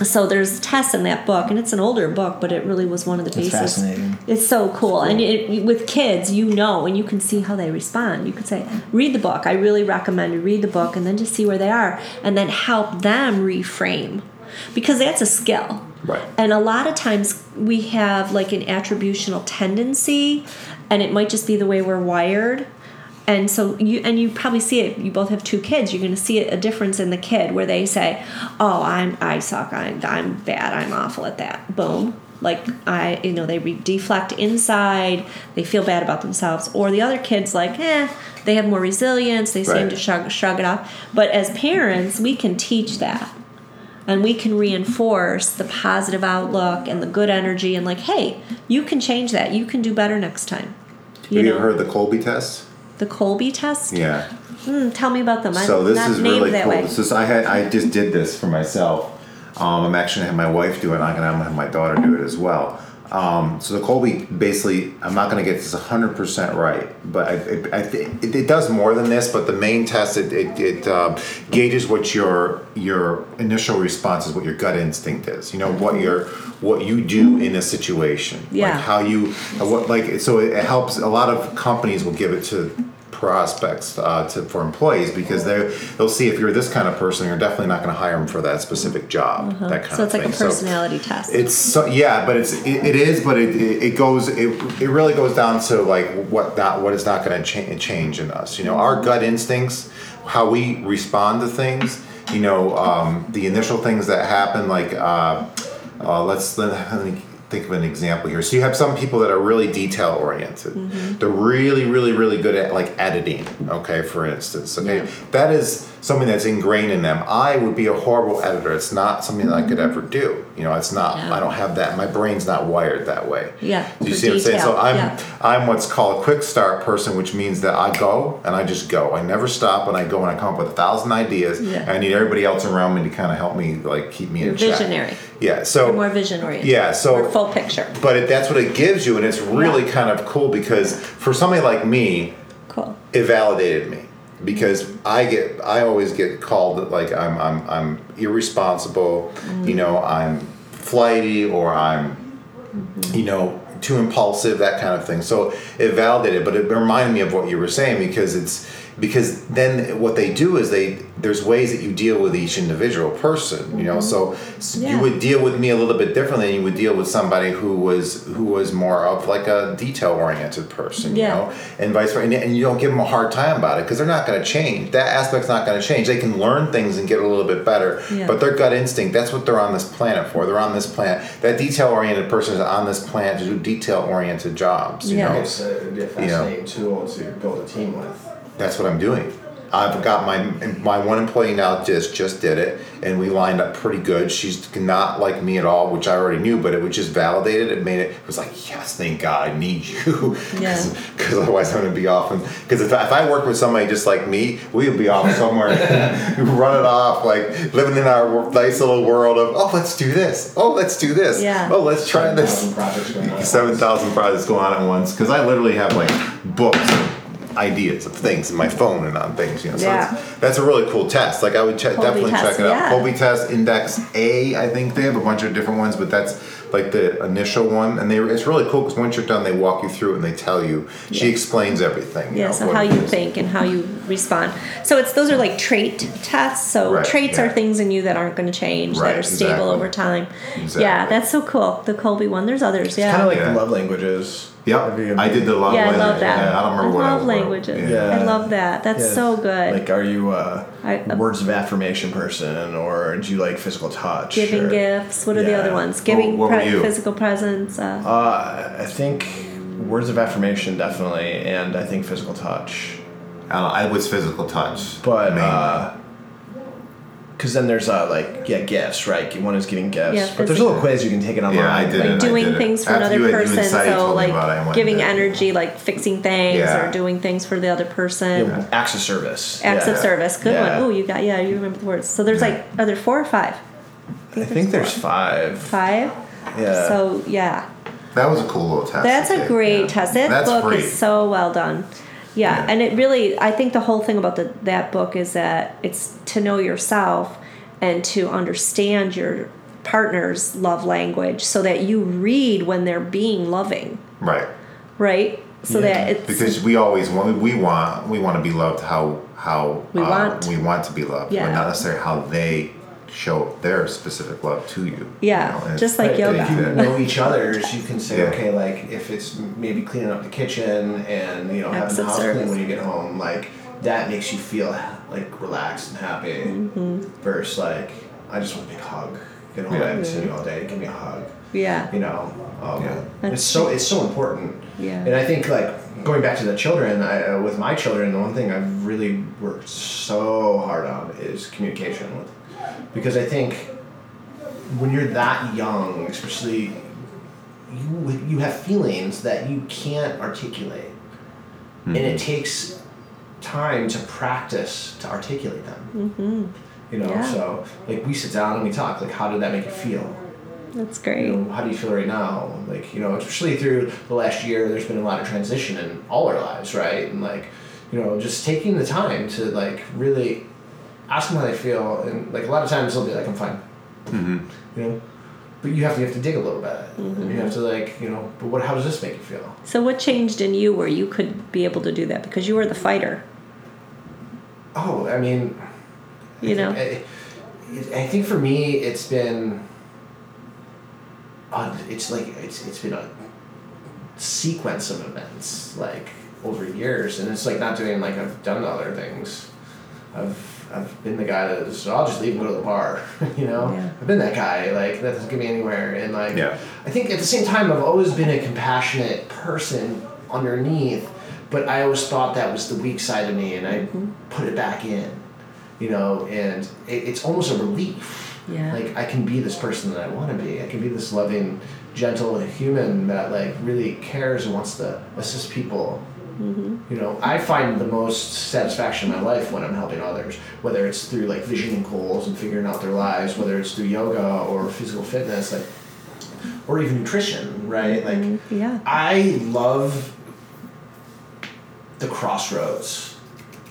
So there's tests in that book, and it's an older book, but it really was one of the bases. It's fascinating. It's so cool. And with kids, you know, and you can see how they respond. You could say, read the book. I really recommend you read the book, and then just see where they are, and then help them reframe, because that's a skill. Right. And a lot of times we have like an attributional tendency, and it might just be the way we're wired. And so you probably see it. You both have two kids. You're going to see a difference in the kid where they say, "Oh, I suck. I'm bad. I'm awful at that." Boom. Like they deflect inside. They feel bad about themselves. Or the other kid's like, they have more resilience. They seem to shrug it off. But as parents, we can teach that, and we can reinforce the positive outlook and the good energy. And like, hey, you can change that. You can do better next time. Have you ever heard the Colby Test? The Colby Test? Yeah. Tell me about them. So this is really cool. So I just did this for myself. I'm actually going to have my wife do it, and I'm going to have my daughter do it as well. So the Colby, basically, I'm not going to get this 100% right, but it does more than this. But the main test, it gauges what your initial response is, what your gut instinct is. You know, what you do in a situation, like how you, what, like, so it helps. A lot of companies will give it to prospects for employees, because they'll see if you're this kind of person, you're definitely not going to hire them for that specific job. Uh-huh. That kind so of thing. So it's like a personality test. It's it really goes down to like what is not going to change in us. You know, our gut instincts, how we respond to things. You know, the initial things that happen, like let's. think of an example here. So you have some people that are really detail oriented. Mm-hmm. They're really, really, really good at like editing, okay, for instance. Okay. Yeah. That is something that's ingrained in them. I would be a horrible editor. It's not something that I could ever do. You know, it's not, I don't have that. My brain's not wired that way. Yeah. Do you see what I'm saying? So I'm what's called a quick start person, which means that I go and I just go. I never stop, and I go and I come up with 1,000 ideas. Yeah. And I need everybody else around me to kind of help me, like keep me in check. Visionary. Yeah. So you're more visionary. Yeah. So more full picture. But that's what it gives you, and it's really kind of cool because for somebody like me, it validated me. Because I always get called like I'm irresponsible, you know, I'm flighty, or I'm, you know, too impulsive, that kind of thing. So it validated, but it reminded me of what you were saying because then what they do is there's ways that you deal with each individual person, you know. So you would deal with me a little bit differently than you would deal with somebody who was more of like a detail oriented person, you know, and vice versa. And you don't give them a hard time about it because they're not going to change. That aspect's not going to change. They can learn things and get a little bit better, but their gut instinct, that's what they're on this planet for. They're on this planet. That detail oriented person is on this planet to do detail oriented jobs, you know. It's a fascinating tool to build a team with. That's what I'm doing. I've got my one employee now just did it, and we lined up pretty good. She's not like me at all, which I already knew, but it was just validated. It was like, yes, thank God, I need you, because otherwise I'm going to be off. Because if I worked with somebody just like me, we would be off somewhere, running off, like living in our nice little world of, oh, let's do this. Oh, let's do this. Yeah. Oh, let's try this. 7,000 projects going on at once. Because I literally have like books, ideas of things in my phone and on things, you know. So that's a really cool test. Like I would definitely check it out. Colby Test Index A, I think they have a bunch of different ones, but that's like the initial one. And it's really cool because once you're done, they walk you through it and they tell you. She explains everything. So how you think and how you respond. So those are like trait tests. So traits are things in you that aren't going to change, that are stable over time. Exactly. Yeah, that's so cool. The Colby one. There's others. Yeah, it's kind of like love languages. Yep. I did the love languages. Yeah, I love that. I don't remember what I was. Love languages. Yeah. I love that. That's so good. Like, are you a words of affirmation person, or do you like physical touch? Giving gifts. What are the other ones? Giving physical presence. I think words of affirmation, definitely, and I think physical touch. I was physical touch. But, because then there's gifts, right? One is giving gifts, but there's a little quiz you can take it online. Yeah, I did it. Doing things for another person, so like giving energy, like fixing things or doing things for the other person. Yeah. Acts of service. Acts of service, good one. Oh, you got you remember the words. So there's are there 4 or 5? I think there's 5. 5. Yeah. So that was a cool little test. That's a great test. That book is so well done. Yeah, and it really, I think the whole thing about that book is that it's to know yourself and to understand your partner's love language so that you read when they're being loving. Right. Right? So that it's... Because we always want to be loved how we want to be loved, but not necessarily how they show their specific love to you. Yeah, you know, just like yoga. If you know each other's, you can say, okay, like if it's maybe cleaning up the kitchen and, you know, having the house clean when you get home, like that makes you feel like relaxed and happy. Mm-hmm. Versus like, I just want a big hug. Get home, I haven't seen you all day. Give me a hug. Yeah. You know, it's so important. Yeah. And I think like going back to the children, with my children, the one thing I've really worked so hard on is communication with. Because I think when you're that young, especially, you have feelings that you can't articulate. Mm-hmm. And it takes time to practice to articulate them. Mm-hmm. You know, so like we sit down and we talk, like how did that make you feel? That's great. You know, how do you feel right now? Like, you know, especially through the last year, there's been a lot of transition in all our lives, right? And like, you know, just taking the time to like really... ask them how they feel, and like a lot of times they'll be like, I'm fine. Mm-hmm. You know? But you have to dig a little bit. Mm-hmm. And you have to like, you know, but how does this make you feel? So what changed in you where you could be able to do that? Because you were the fighter. Oh, I mean, I think for me it's been it's been a sequence of events like over years, and it's like not doing like I've done other things. I've I've been the guy that's, I'll just leave and go to the bar, you know? Yeah. I've been that guy, like, that doesn't get me anywhere. And, like, yeah. I think at the same time, I've always been a compassionate person underneath, but I always thought that was the weak side of me, and I put it back in, you know? And it's almost a relief. Yeah. Like, I can be this person that I want to be. I can be this loving, gentle human that, like, really cares and wants to assist people. Mm-hmm. You know, I find the most satisfaction in my life when I'm helping others, whether it's through like visioning goals and figuring out their lives, whether it's through yoga or physical fitness, like, or even nutrition, right? Like, yeah. I love the crossroads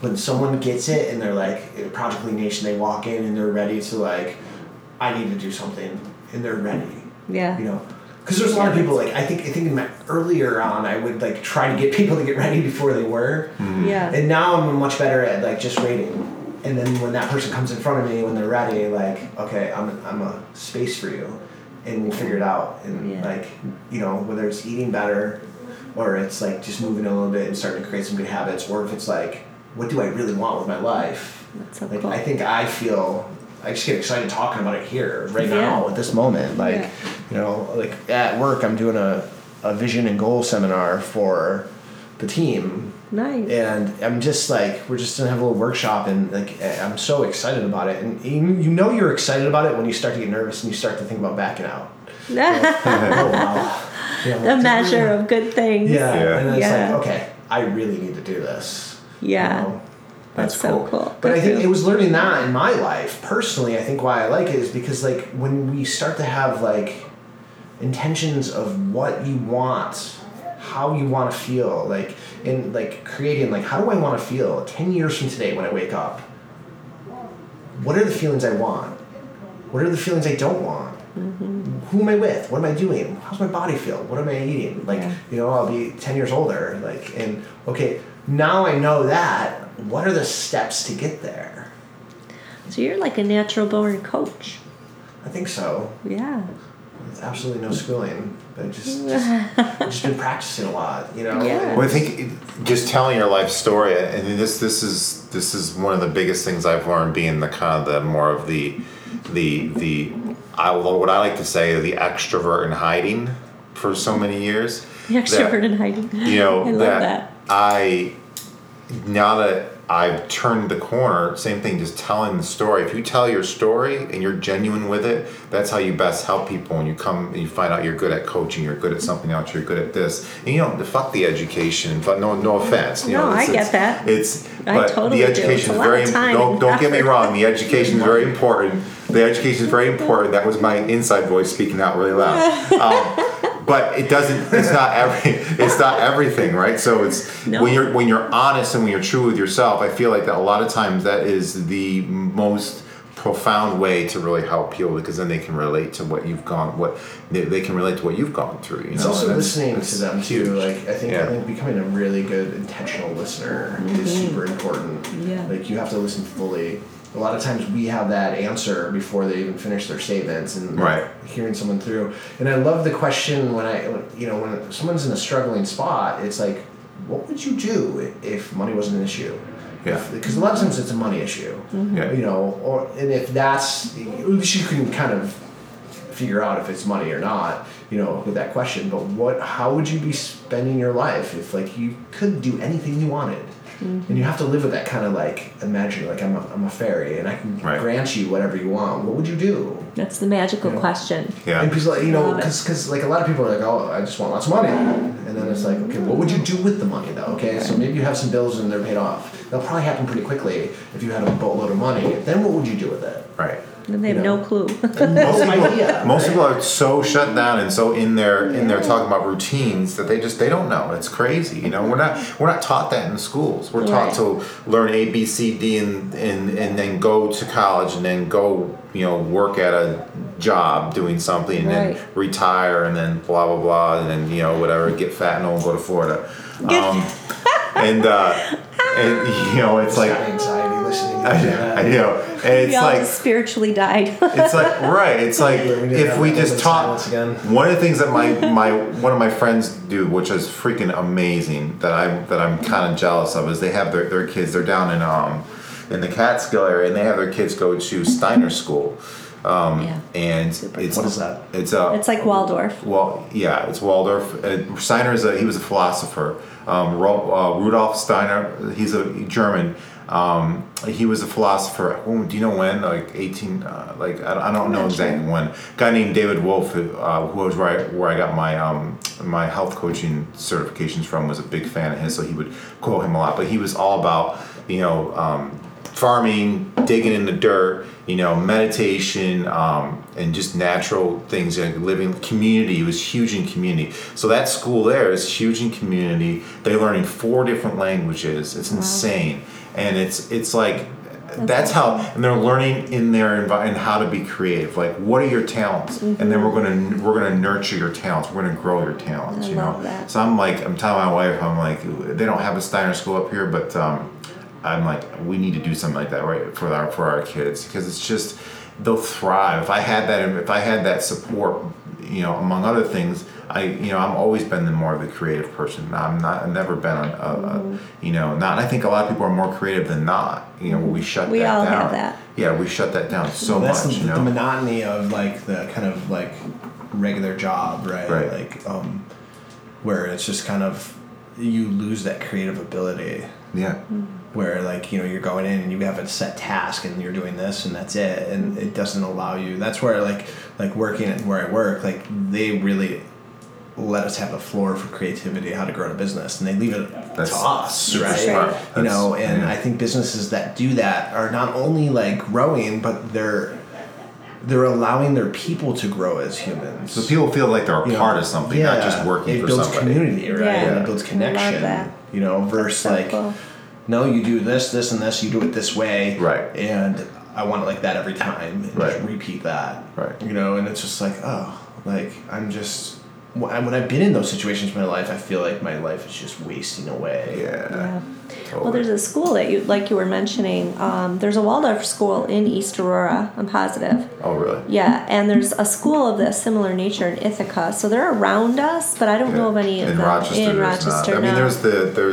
when someone gets it and they're like Project Lead Nation, they walk in and they're ready to like, I need to do something, and they're ready. Yeah. You know. Because there's a lot of people, like, I think in my earlier on, I would, like, try to get people to get ready before they were. Mm-hmm. Yeah. And now I'm much better at, like, just waiting. And then when that person comes in front of me, when they're ready, like, okay, I'm a space for you. And we'll figure it out. And, like, you know, whether it's eating better or it's, like, just moving a little bit and starting to create some good habits, or if it's, like, what do I really want with my life? That's so like, cool. I think I just get excited talking about it here, right now, at this moment. Like, you know, like at work, I'm doing a vision and goal seminar for the team. Nice. And I'm just like, we're just gonna have a little workshop, and like, I'm so excited about it. And you know, you're excited about it when you start to get nervous and you start to think about backing out. So, oh, wow. Yeah, the measure of good things. Yeah. And it's like, okay, I really need to do this. Yeah. You know? That's cool. So cool. But I think it was learning that in my life, personally, I think why I like it is because, like, when we start to have, like, intentions of what you want, how you want to feel, like, and, like, creating, like, how do I want to feel 10 years from today when I wake up? What are the feelings I want? What are the feelings I don't want? Mm-hmm. Who am I with? What am I doing? How's my body feel? What am I eating? Like, you know, I'll be 10 years older, like, and, okay, now I know that. What are the steps to get there? So you're like a natural born coach. I think so. Yeah. There's absolutely no schooling, but just been practicing a lot, you know. Yeah. Well, I think just telling your life story, and this is one of the biggest things I've learned, being the kind of the more of the what I like to say, the extrovert in hiding for so many years. The extrovert in hiding. You know, I love that. Now that I've turned the corner, same thing, just telling the story. If you tell your story and you're genuine with it, that's how you best help people. When you come and you find out you're good at coaching, you're good at something else, you're good at this. And you don't fuck the education. No offense. You know, I get that. But the education is very important. Don't get me wrong. The education is very important. That was my inside voice speaking out really loud. But it's not everything, right? So it's when you're honest and when you're true with yourself, I feel like that a lot of times that is the most profound way to really help people, because then they can relate to what you've gone, through. You know? It's also listening to them too. Like I think becoming a really good intentional listener is super important. Yeah. Like you have to listen fully. A lot of times we have that answer before they even finish their statements, and hearing someone through. And I love the question when someone's in a struggling spot, it's like, what would you do if money wasn't an issue? Yeah. Because a lot of times it's a money issue, you know, and if that's, you can kind of figure out if it's money or not, you know, with that question. But how would you be spending your life if like you could do anything you wanted? Mm-hmm. And you have to live with that kind of like imagining, like I'm a fairy and I can grant you whatever you want. What would you do? That's the magical question. Yeah. And people, you know, because like a lot of people are like, oh, I just want lots of money, and then it's like, okay, what would you do with the money though? Okay, so maybe you have some bills and they're paid off. That'll probably happen pretty quickly if you had a boatload of money. Then what would you do with it? Right. And they have no clue. Most people are so shut down and so in their talking about routines that they don't know. It's crazy. You know, we're not taught that in the schools. We're taught to learn A, B, C, D, and then go to college and then go, you know, work at a job doing something and then retire and then blah blah blah and then, you know, whatever, get fat and old, go to Florida. And you know, it's like anxiety listening to that. I know, and it's like spiritually died. It's like It's like if we just talk. One of the things that one of my friends do, which is freaking amazing, that I'm kind of jealous of, is they have their kids. They're down in in the Catskill area, and they have their kids go to Steiner School. And it's, what is that? It's like Waldorf. Well, yeah, it's Waldorf. Steiner he was a philosopher. Rudolf Steiner, he's a German. He was a philosopher. Do you know when? Like 18? I don't know exactly when. A guy named David Wolf, who was where I got my health coaching certifications from, was a big fan of his. So he would quote him a lot. But he was all about farming, digging in the dirt, meditation, and just natural things, and living community. He was huge in community. So that school there is huge in community. They're learning 4 different languages. It's insane. And it's like, that's how, and they're learning in their environment how to be creative. Like, what are your talents? Mm-hmm. And then we're gonna nurture your talents. We're gonna grow your talents. I love that. So I'm telling my wife, they don't have a Steiner school up here, but we need to do something like that, right, for our kids, because it's just, they'll thrive. If I had that support, among other things. I've always been more of the creative person. I've never been not. And I think a lot of people are more creative than not. We all have that. Yeah, we shut that down so much. The monotony of the kind of regular job, right? Right. Where it's just kind of, you lose that creative ability. Yeah. Mm-hmm. Where you're going in and you have a set task and you're doing this and that's it, and it doesn't allow you. That's where working at where I work, they really let us have a floor for creativity, how to grow a business, and they leave it to us, right? Smart. I think businesses that do that are not only growing, but they're allowing their people to grow as humans. So people feel they're a part of something, not just working for somebody. It builds community, right? Yeah. And it builds connection. That. Versus cool. No, you do this, this, and this. You do it this way, right? And I want it like that every time, and just repeat that, right? And it's just I'm just. When I've been in those situations in my life, I feel like my life is just wasting away. Yeah. Totally. Well, there's a school that you were mentioning. There's a Waldorf school in East Aurora, I'm positive. Oh, really? Yeah, and there's a school of the similar nature in Ithaca. So they're around us, but I don't know of any of them. In Rochester, not. I mean, there's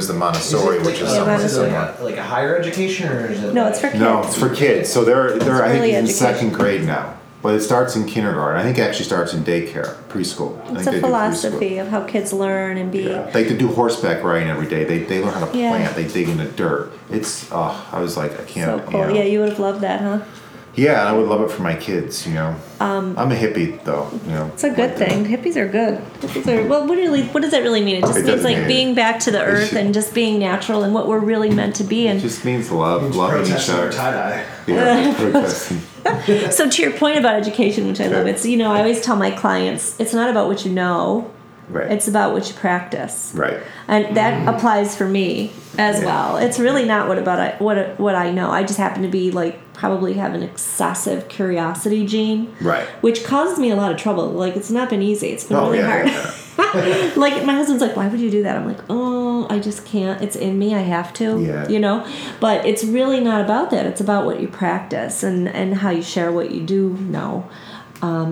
the Montessori, which is somewhere similar. Is it like a higher education, or is it? No, it's for kids. No, it's for kids. So they're I think in 2nd grade now. But it starts in kindergarten. I think it actually starts in daycare, preschool. It's a philosophy of how kids learn and be. Yeah. They do horseback riding every day. They learn how to plant. They dig in the dirt. It's, I was like, I can't. So cool. Yeah, you would have loved that, huh? Yeah, and I would love it for my kids, I'm a hippie, though, It's a good thing. Hippies are good. Well, what does that really mean? It just means, being back to the earth and just being natural and what we're really meant to be. And it just means loving each other. Tie-dye. Yeah, so to your point about education, which I love, it's, I always tell my clients, it's not about what you know. Right. It's about what you practice. Right. And that applies for me as well. It's really not what I know. I just happen to be probably have an excessive curiosity gene. Right. Which causes me a lot of trouble. It's not been easy. It's been really hard. Yeah. My husband's like, why would you do that? I'm like, oh, I just can't. It's in me. I have to. Yeah. But it's really not about that. It's about what you practice and how you share what you do know.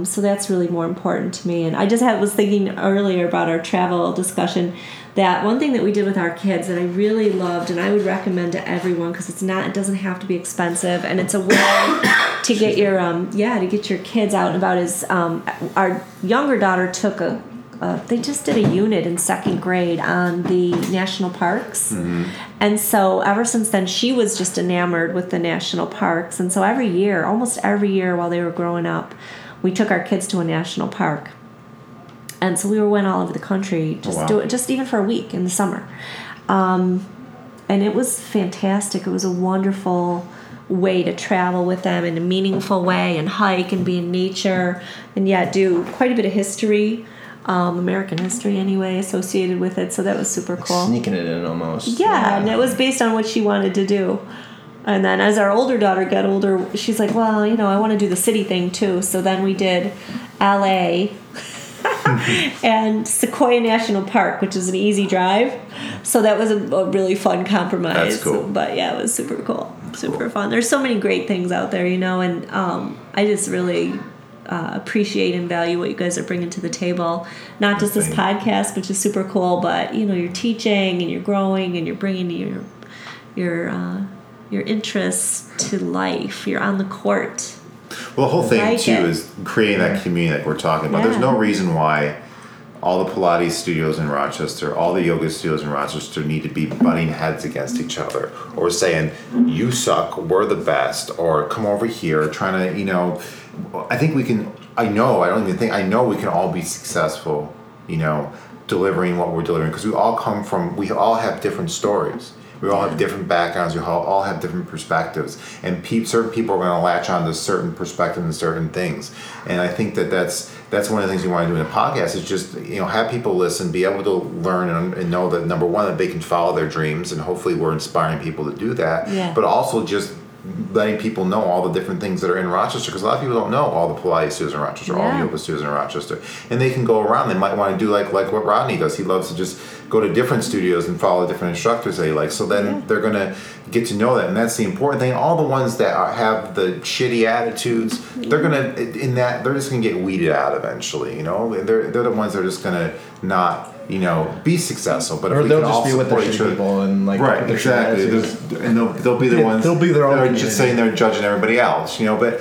So that's really more important to me. And I just was thinking earlier about our travel discussion that one thing that we did with our kids that I really loved, and I would recommend to everyone, because it doesn't have to be expensive, and it's a way to get your kids out and about, is our younger daughter took they just did a unit in 2nd grade on the national parks. Mm-hmm. And so ever since then, she was just enamored with the national parks. And so almost every year while they were growing up, we took our kids to a national park. And so we went all over the country, just even for a week in the summer. And it was fantastic. It was a wonderful way to travel with them in a meaningful way, and hike and be in nature, and do quite a bit of history, American history anyway, associated with it. So that was super cool. Sneaking it in almost. Yeah, and it was based on what she wanted to do. And then as our older daughter got older, she's like, well, I want to do the city thing too. So then we did LA and Sequoia National Park, which is an easy drive. So that was a really fun compromise. That's cool. But yeah, it was super cool. Super fun. There's so many great things out there, and I just really appreciate and value what you guys are bringing to the table. Not just this podcast, which is super cool, but, you're teaching and you're growing and you're bringing your your interests to life. You're on the court. Well, the whole thing, like too, is creating that community that we're talking about. Yeah. There's no reason why all the Pilates studios in Rochester, all the yoga studios in Rochester need to be butting heads against each other or saying, you suck, we're the best, or come over here, trying to, you know, I think we can, I know we can all be successful, you know, delivering what we're delivering, because we all come from, we all have different stories. We all have different backgrounds. We all have different perspectives. And certain people are going to latch on to certain perspectives and certain things. And I think that that's one of the things we want to do in a podcast is just, you know, have people listen, be able to learn and know that, number one, that they can follow their dreams. And hopefully we're inspiring people to do that. Yeah. But also just letting people know all the different things that are in Rochester, because a lot of people don't know all the Pilates studios in Rochester, all the yoga studios in Rochester, and they can go around. They might want to do like what Rodney does. He loves to just go to different studios and follow different instructors that he likes. So then they're going to get to know that, and that's the important thing. All the ones that have the shitty attitudes, they're just going to get weeded out eventually. You know, they're the ones that are just going to not, you know, be successful, but or if we they'll can just all be with the shitty people and like right, exactly. And they'll be the ones. They'll be their own. They're just sitting there judging everybody else, you know. But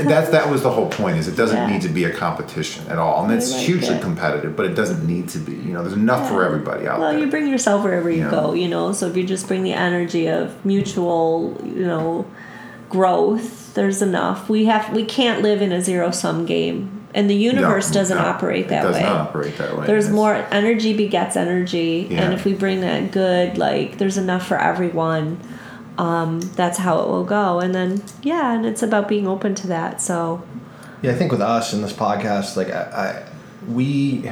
that was the whole point. Is it doesn't need to be a competition at all, and it's hugely competitive, but it doesn't need to be. You know, there's enough for everybody out there. Well, you bring yourself wherever you go, you know. So if you just bring the energy of mutual, you know, growth, there's enough. We can't live in a zero-sum game. And the universe doesn't operate that way. There's more energy begets energy. Yeah. And if we bring that good, like, there's enough for everyone. That's how it will go. And then, and it's about being open to that. So, yeah, I think with us in this podcast, like, we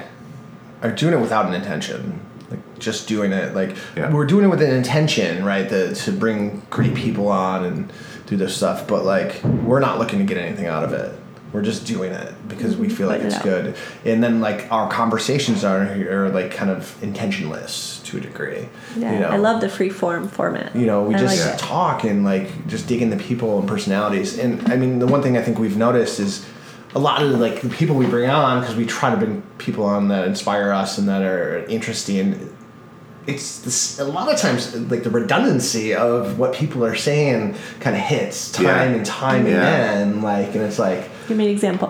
are doing it without an intention. Like, just doing it. Like, we're doing it with an intention, right, to bring great people on and do this stuff. But, like, we're not looking to get anything out of it. We're just doing it because we feel like it's good. And then, like, our conversations are like, kind of intentionless to a degree. Yeah, you know? I love the free-form format. You know, we just talk and, like, just dig into people and personalities. And, I mean, the one thing I think we've noticed is a lot of, like, the people we bring on, because we try to bring people on that inspire us and that are interesting. It's this, a lot of times, like, the redundancy of what people are saying kind of hits time and again. Like, and it's like... Give me an example.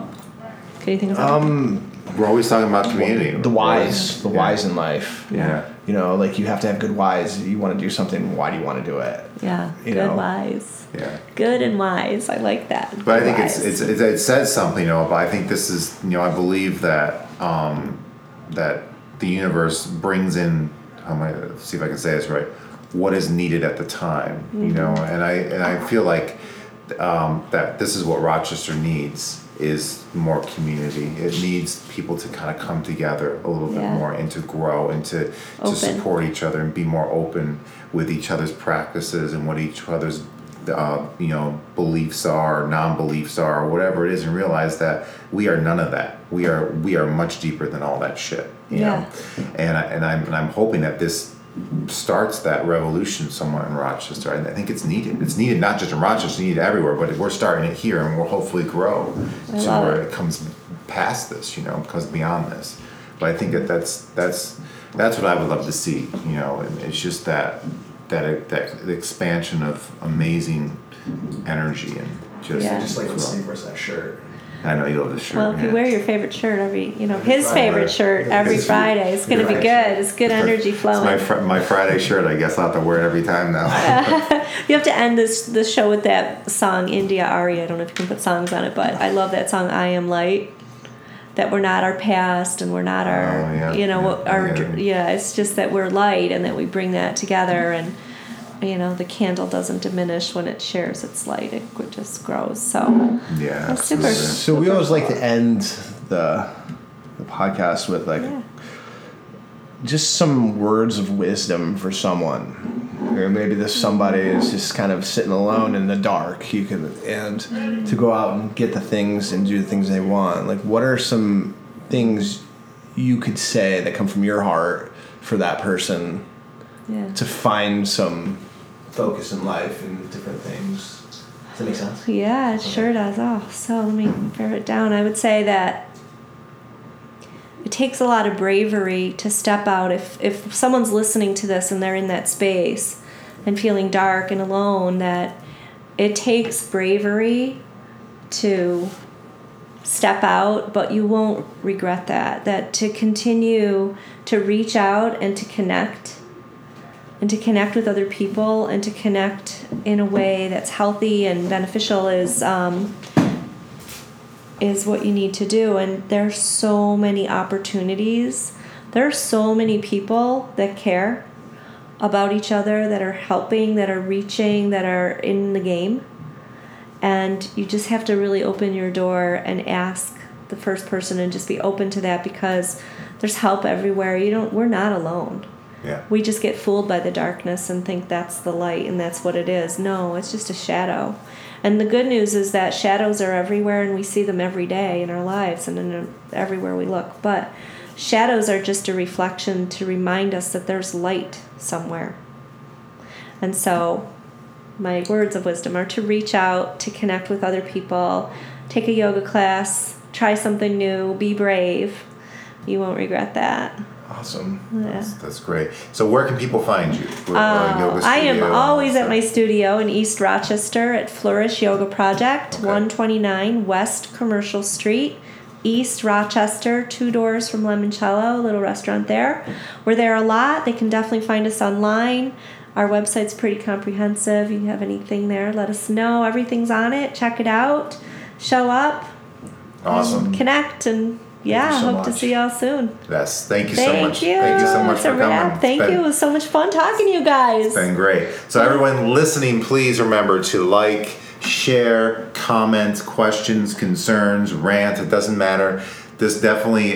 Can you think of something? We're always talking about community. The whys in life. Yeah. You know, like, you have to have good whys. You want to do something. Why do you want to do it? Yeah. Good whys. Yeah. Good and wise. I like that. But I think it says something, you know, but I think this is, you know, I believe that that the universe brings in... How am I going to see if I can say this right? What is needed at the time, you know? And I feel like that this is what Rochester needs is more community. It needs people to kind of come together a little bit more and to grow and to support each other and be more open with each other's practices and what each other's you know, beliefs are, or non-beliefs are, or whatever it is, and realize that we are none of that. We are much deeper than all that shit. You know? And I'm hoping that this starts that revolution somewhere in Rochester. And I think it's needed. It's needed not just in Rochester, it's needed everywhere. But we're starting it here, and we'll hopefully grow to where it comes past this. You know, comes beyond this. But I think that that's what I would love to see. You know, and it's just that the expansion of amazing energy and just like when Steve wears that shirt. I know you love this shirt. Well, if you wear your favorite shirt every Friday, it's going to be good. It's good energy flowing. It's my Friday shirt, I guess I'll have to wear it every time now. You have to end this show with that song, India Aria. I don't know if you can put songs on it, but I love that song, I Am Light. That we're not our past and we're not our, it's just that we're light and that we bring that together and, you know, the candle doesn't diminish when it shares its light. It just grows. So, super we always like to end the podcast with just some words of wisdom for someone. Or maybe this somebody is just kind of sitting alone in the dark. And to go out and get the things and do the things they want. Like, what are some things you could say that come from your heart for that person to find some focus in life and different things? Does that make sense? Yeah, it sure does. Oh, so let me bear it down. I would say that it takes a lot of bravery to step out. If someone's listening to this and they're in that space, and feeling dark and alone, that it takes bravery to step out, but you won't regret that. That to continue to reach out and to connect with other people and to connect in a way that's healthy and beneficial is what you need to do. And there's so many opportunities. There are so many people that care about each other, that are helping, that are reaching, that are in the game. And you just have to really open your door and ask the first person and just be open to that, because there's help everywhere. We're not alone. Yeah. We just get fooled by the darkness and think that's the light and that's what it is. No, it's just a shadow. And the good news is that shadows are everywhere, and we see them every day in our lives and in everywhere we look. But shadows are just a reflection to remind us that there's light somewhere. And so my words of wisdom are to reach out, to connect with other people, take a yoga class, try something new, be brave. You won't regret that. Awesome. Yeah. That's great. So where can people find you? I am always at my studio in East Rochester at Flourish Yoga Project, okay. 129 West Commercial Street, East Rochester, 2 doors from Lemoncello, a little restaurant there. We're there a lot. They can definitely find us online. Our website's pretty comprehensive. If you have anything there, let us know. Everything's on it. Check it out. Show up. Awesome. And connect, and yeah, hope to see y'all soon. Yes, thank you so much. Thank you so much for coming. Thank you. It was so much fun talking to you guys. It's been great. So everyone listening, please remember to like, share, comment, questions, concerns, rant. It doesn't matter. Just definitely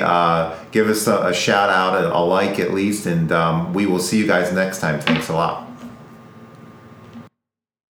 give us a shout out, a like at least, and we will see you guys next time. Thanks a lot.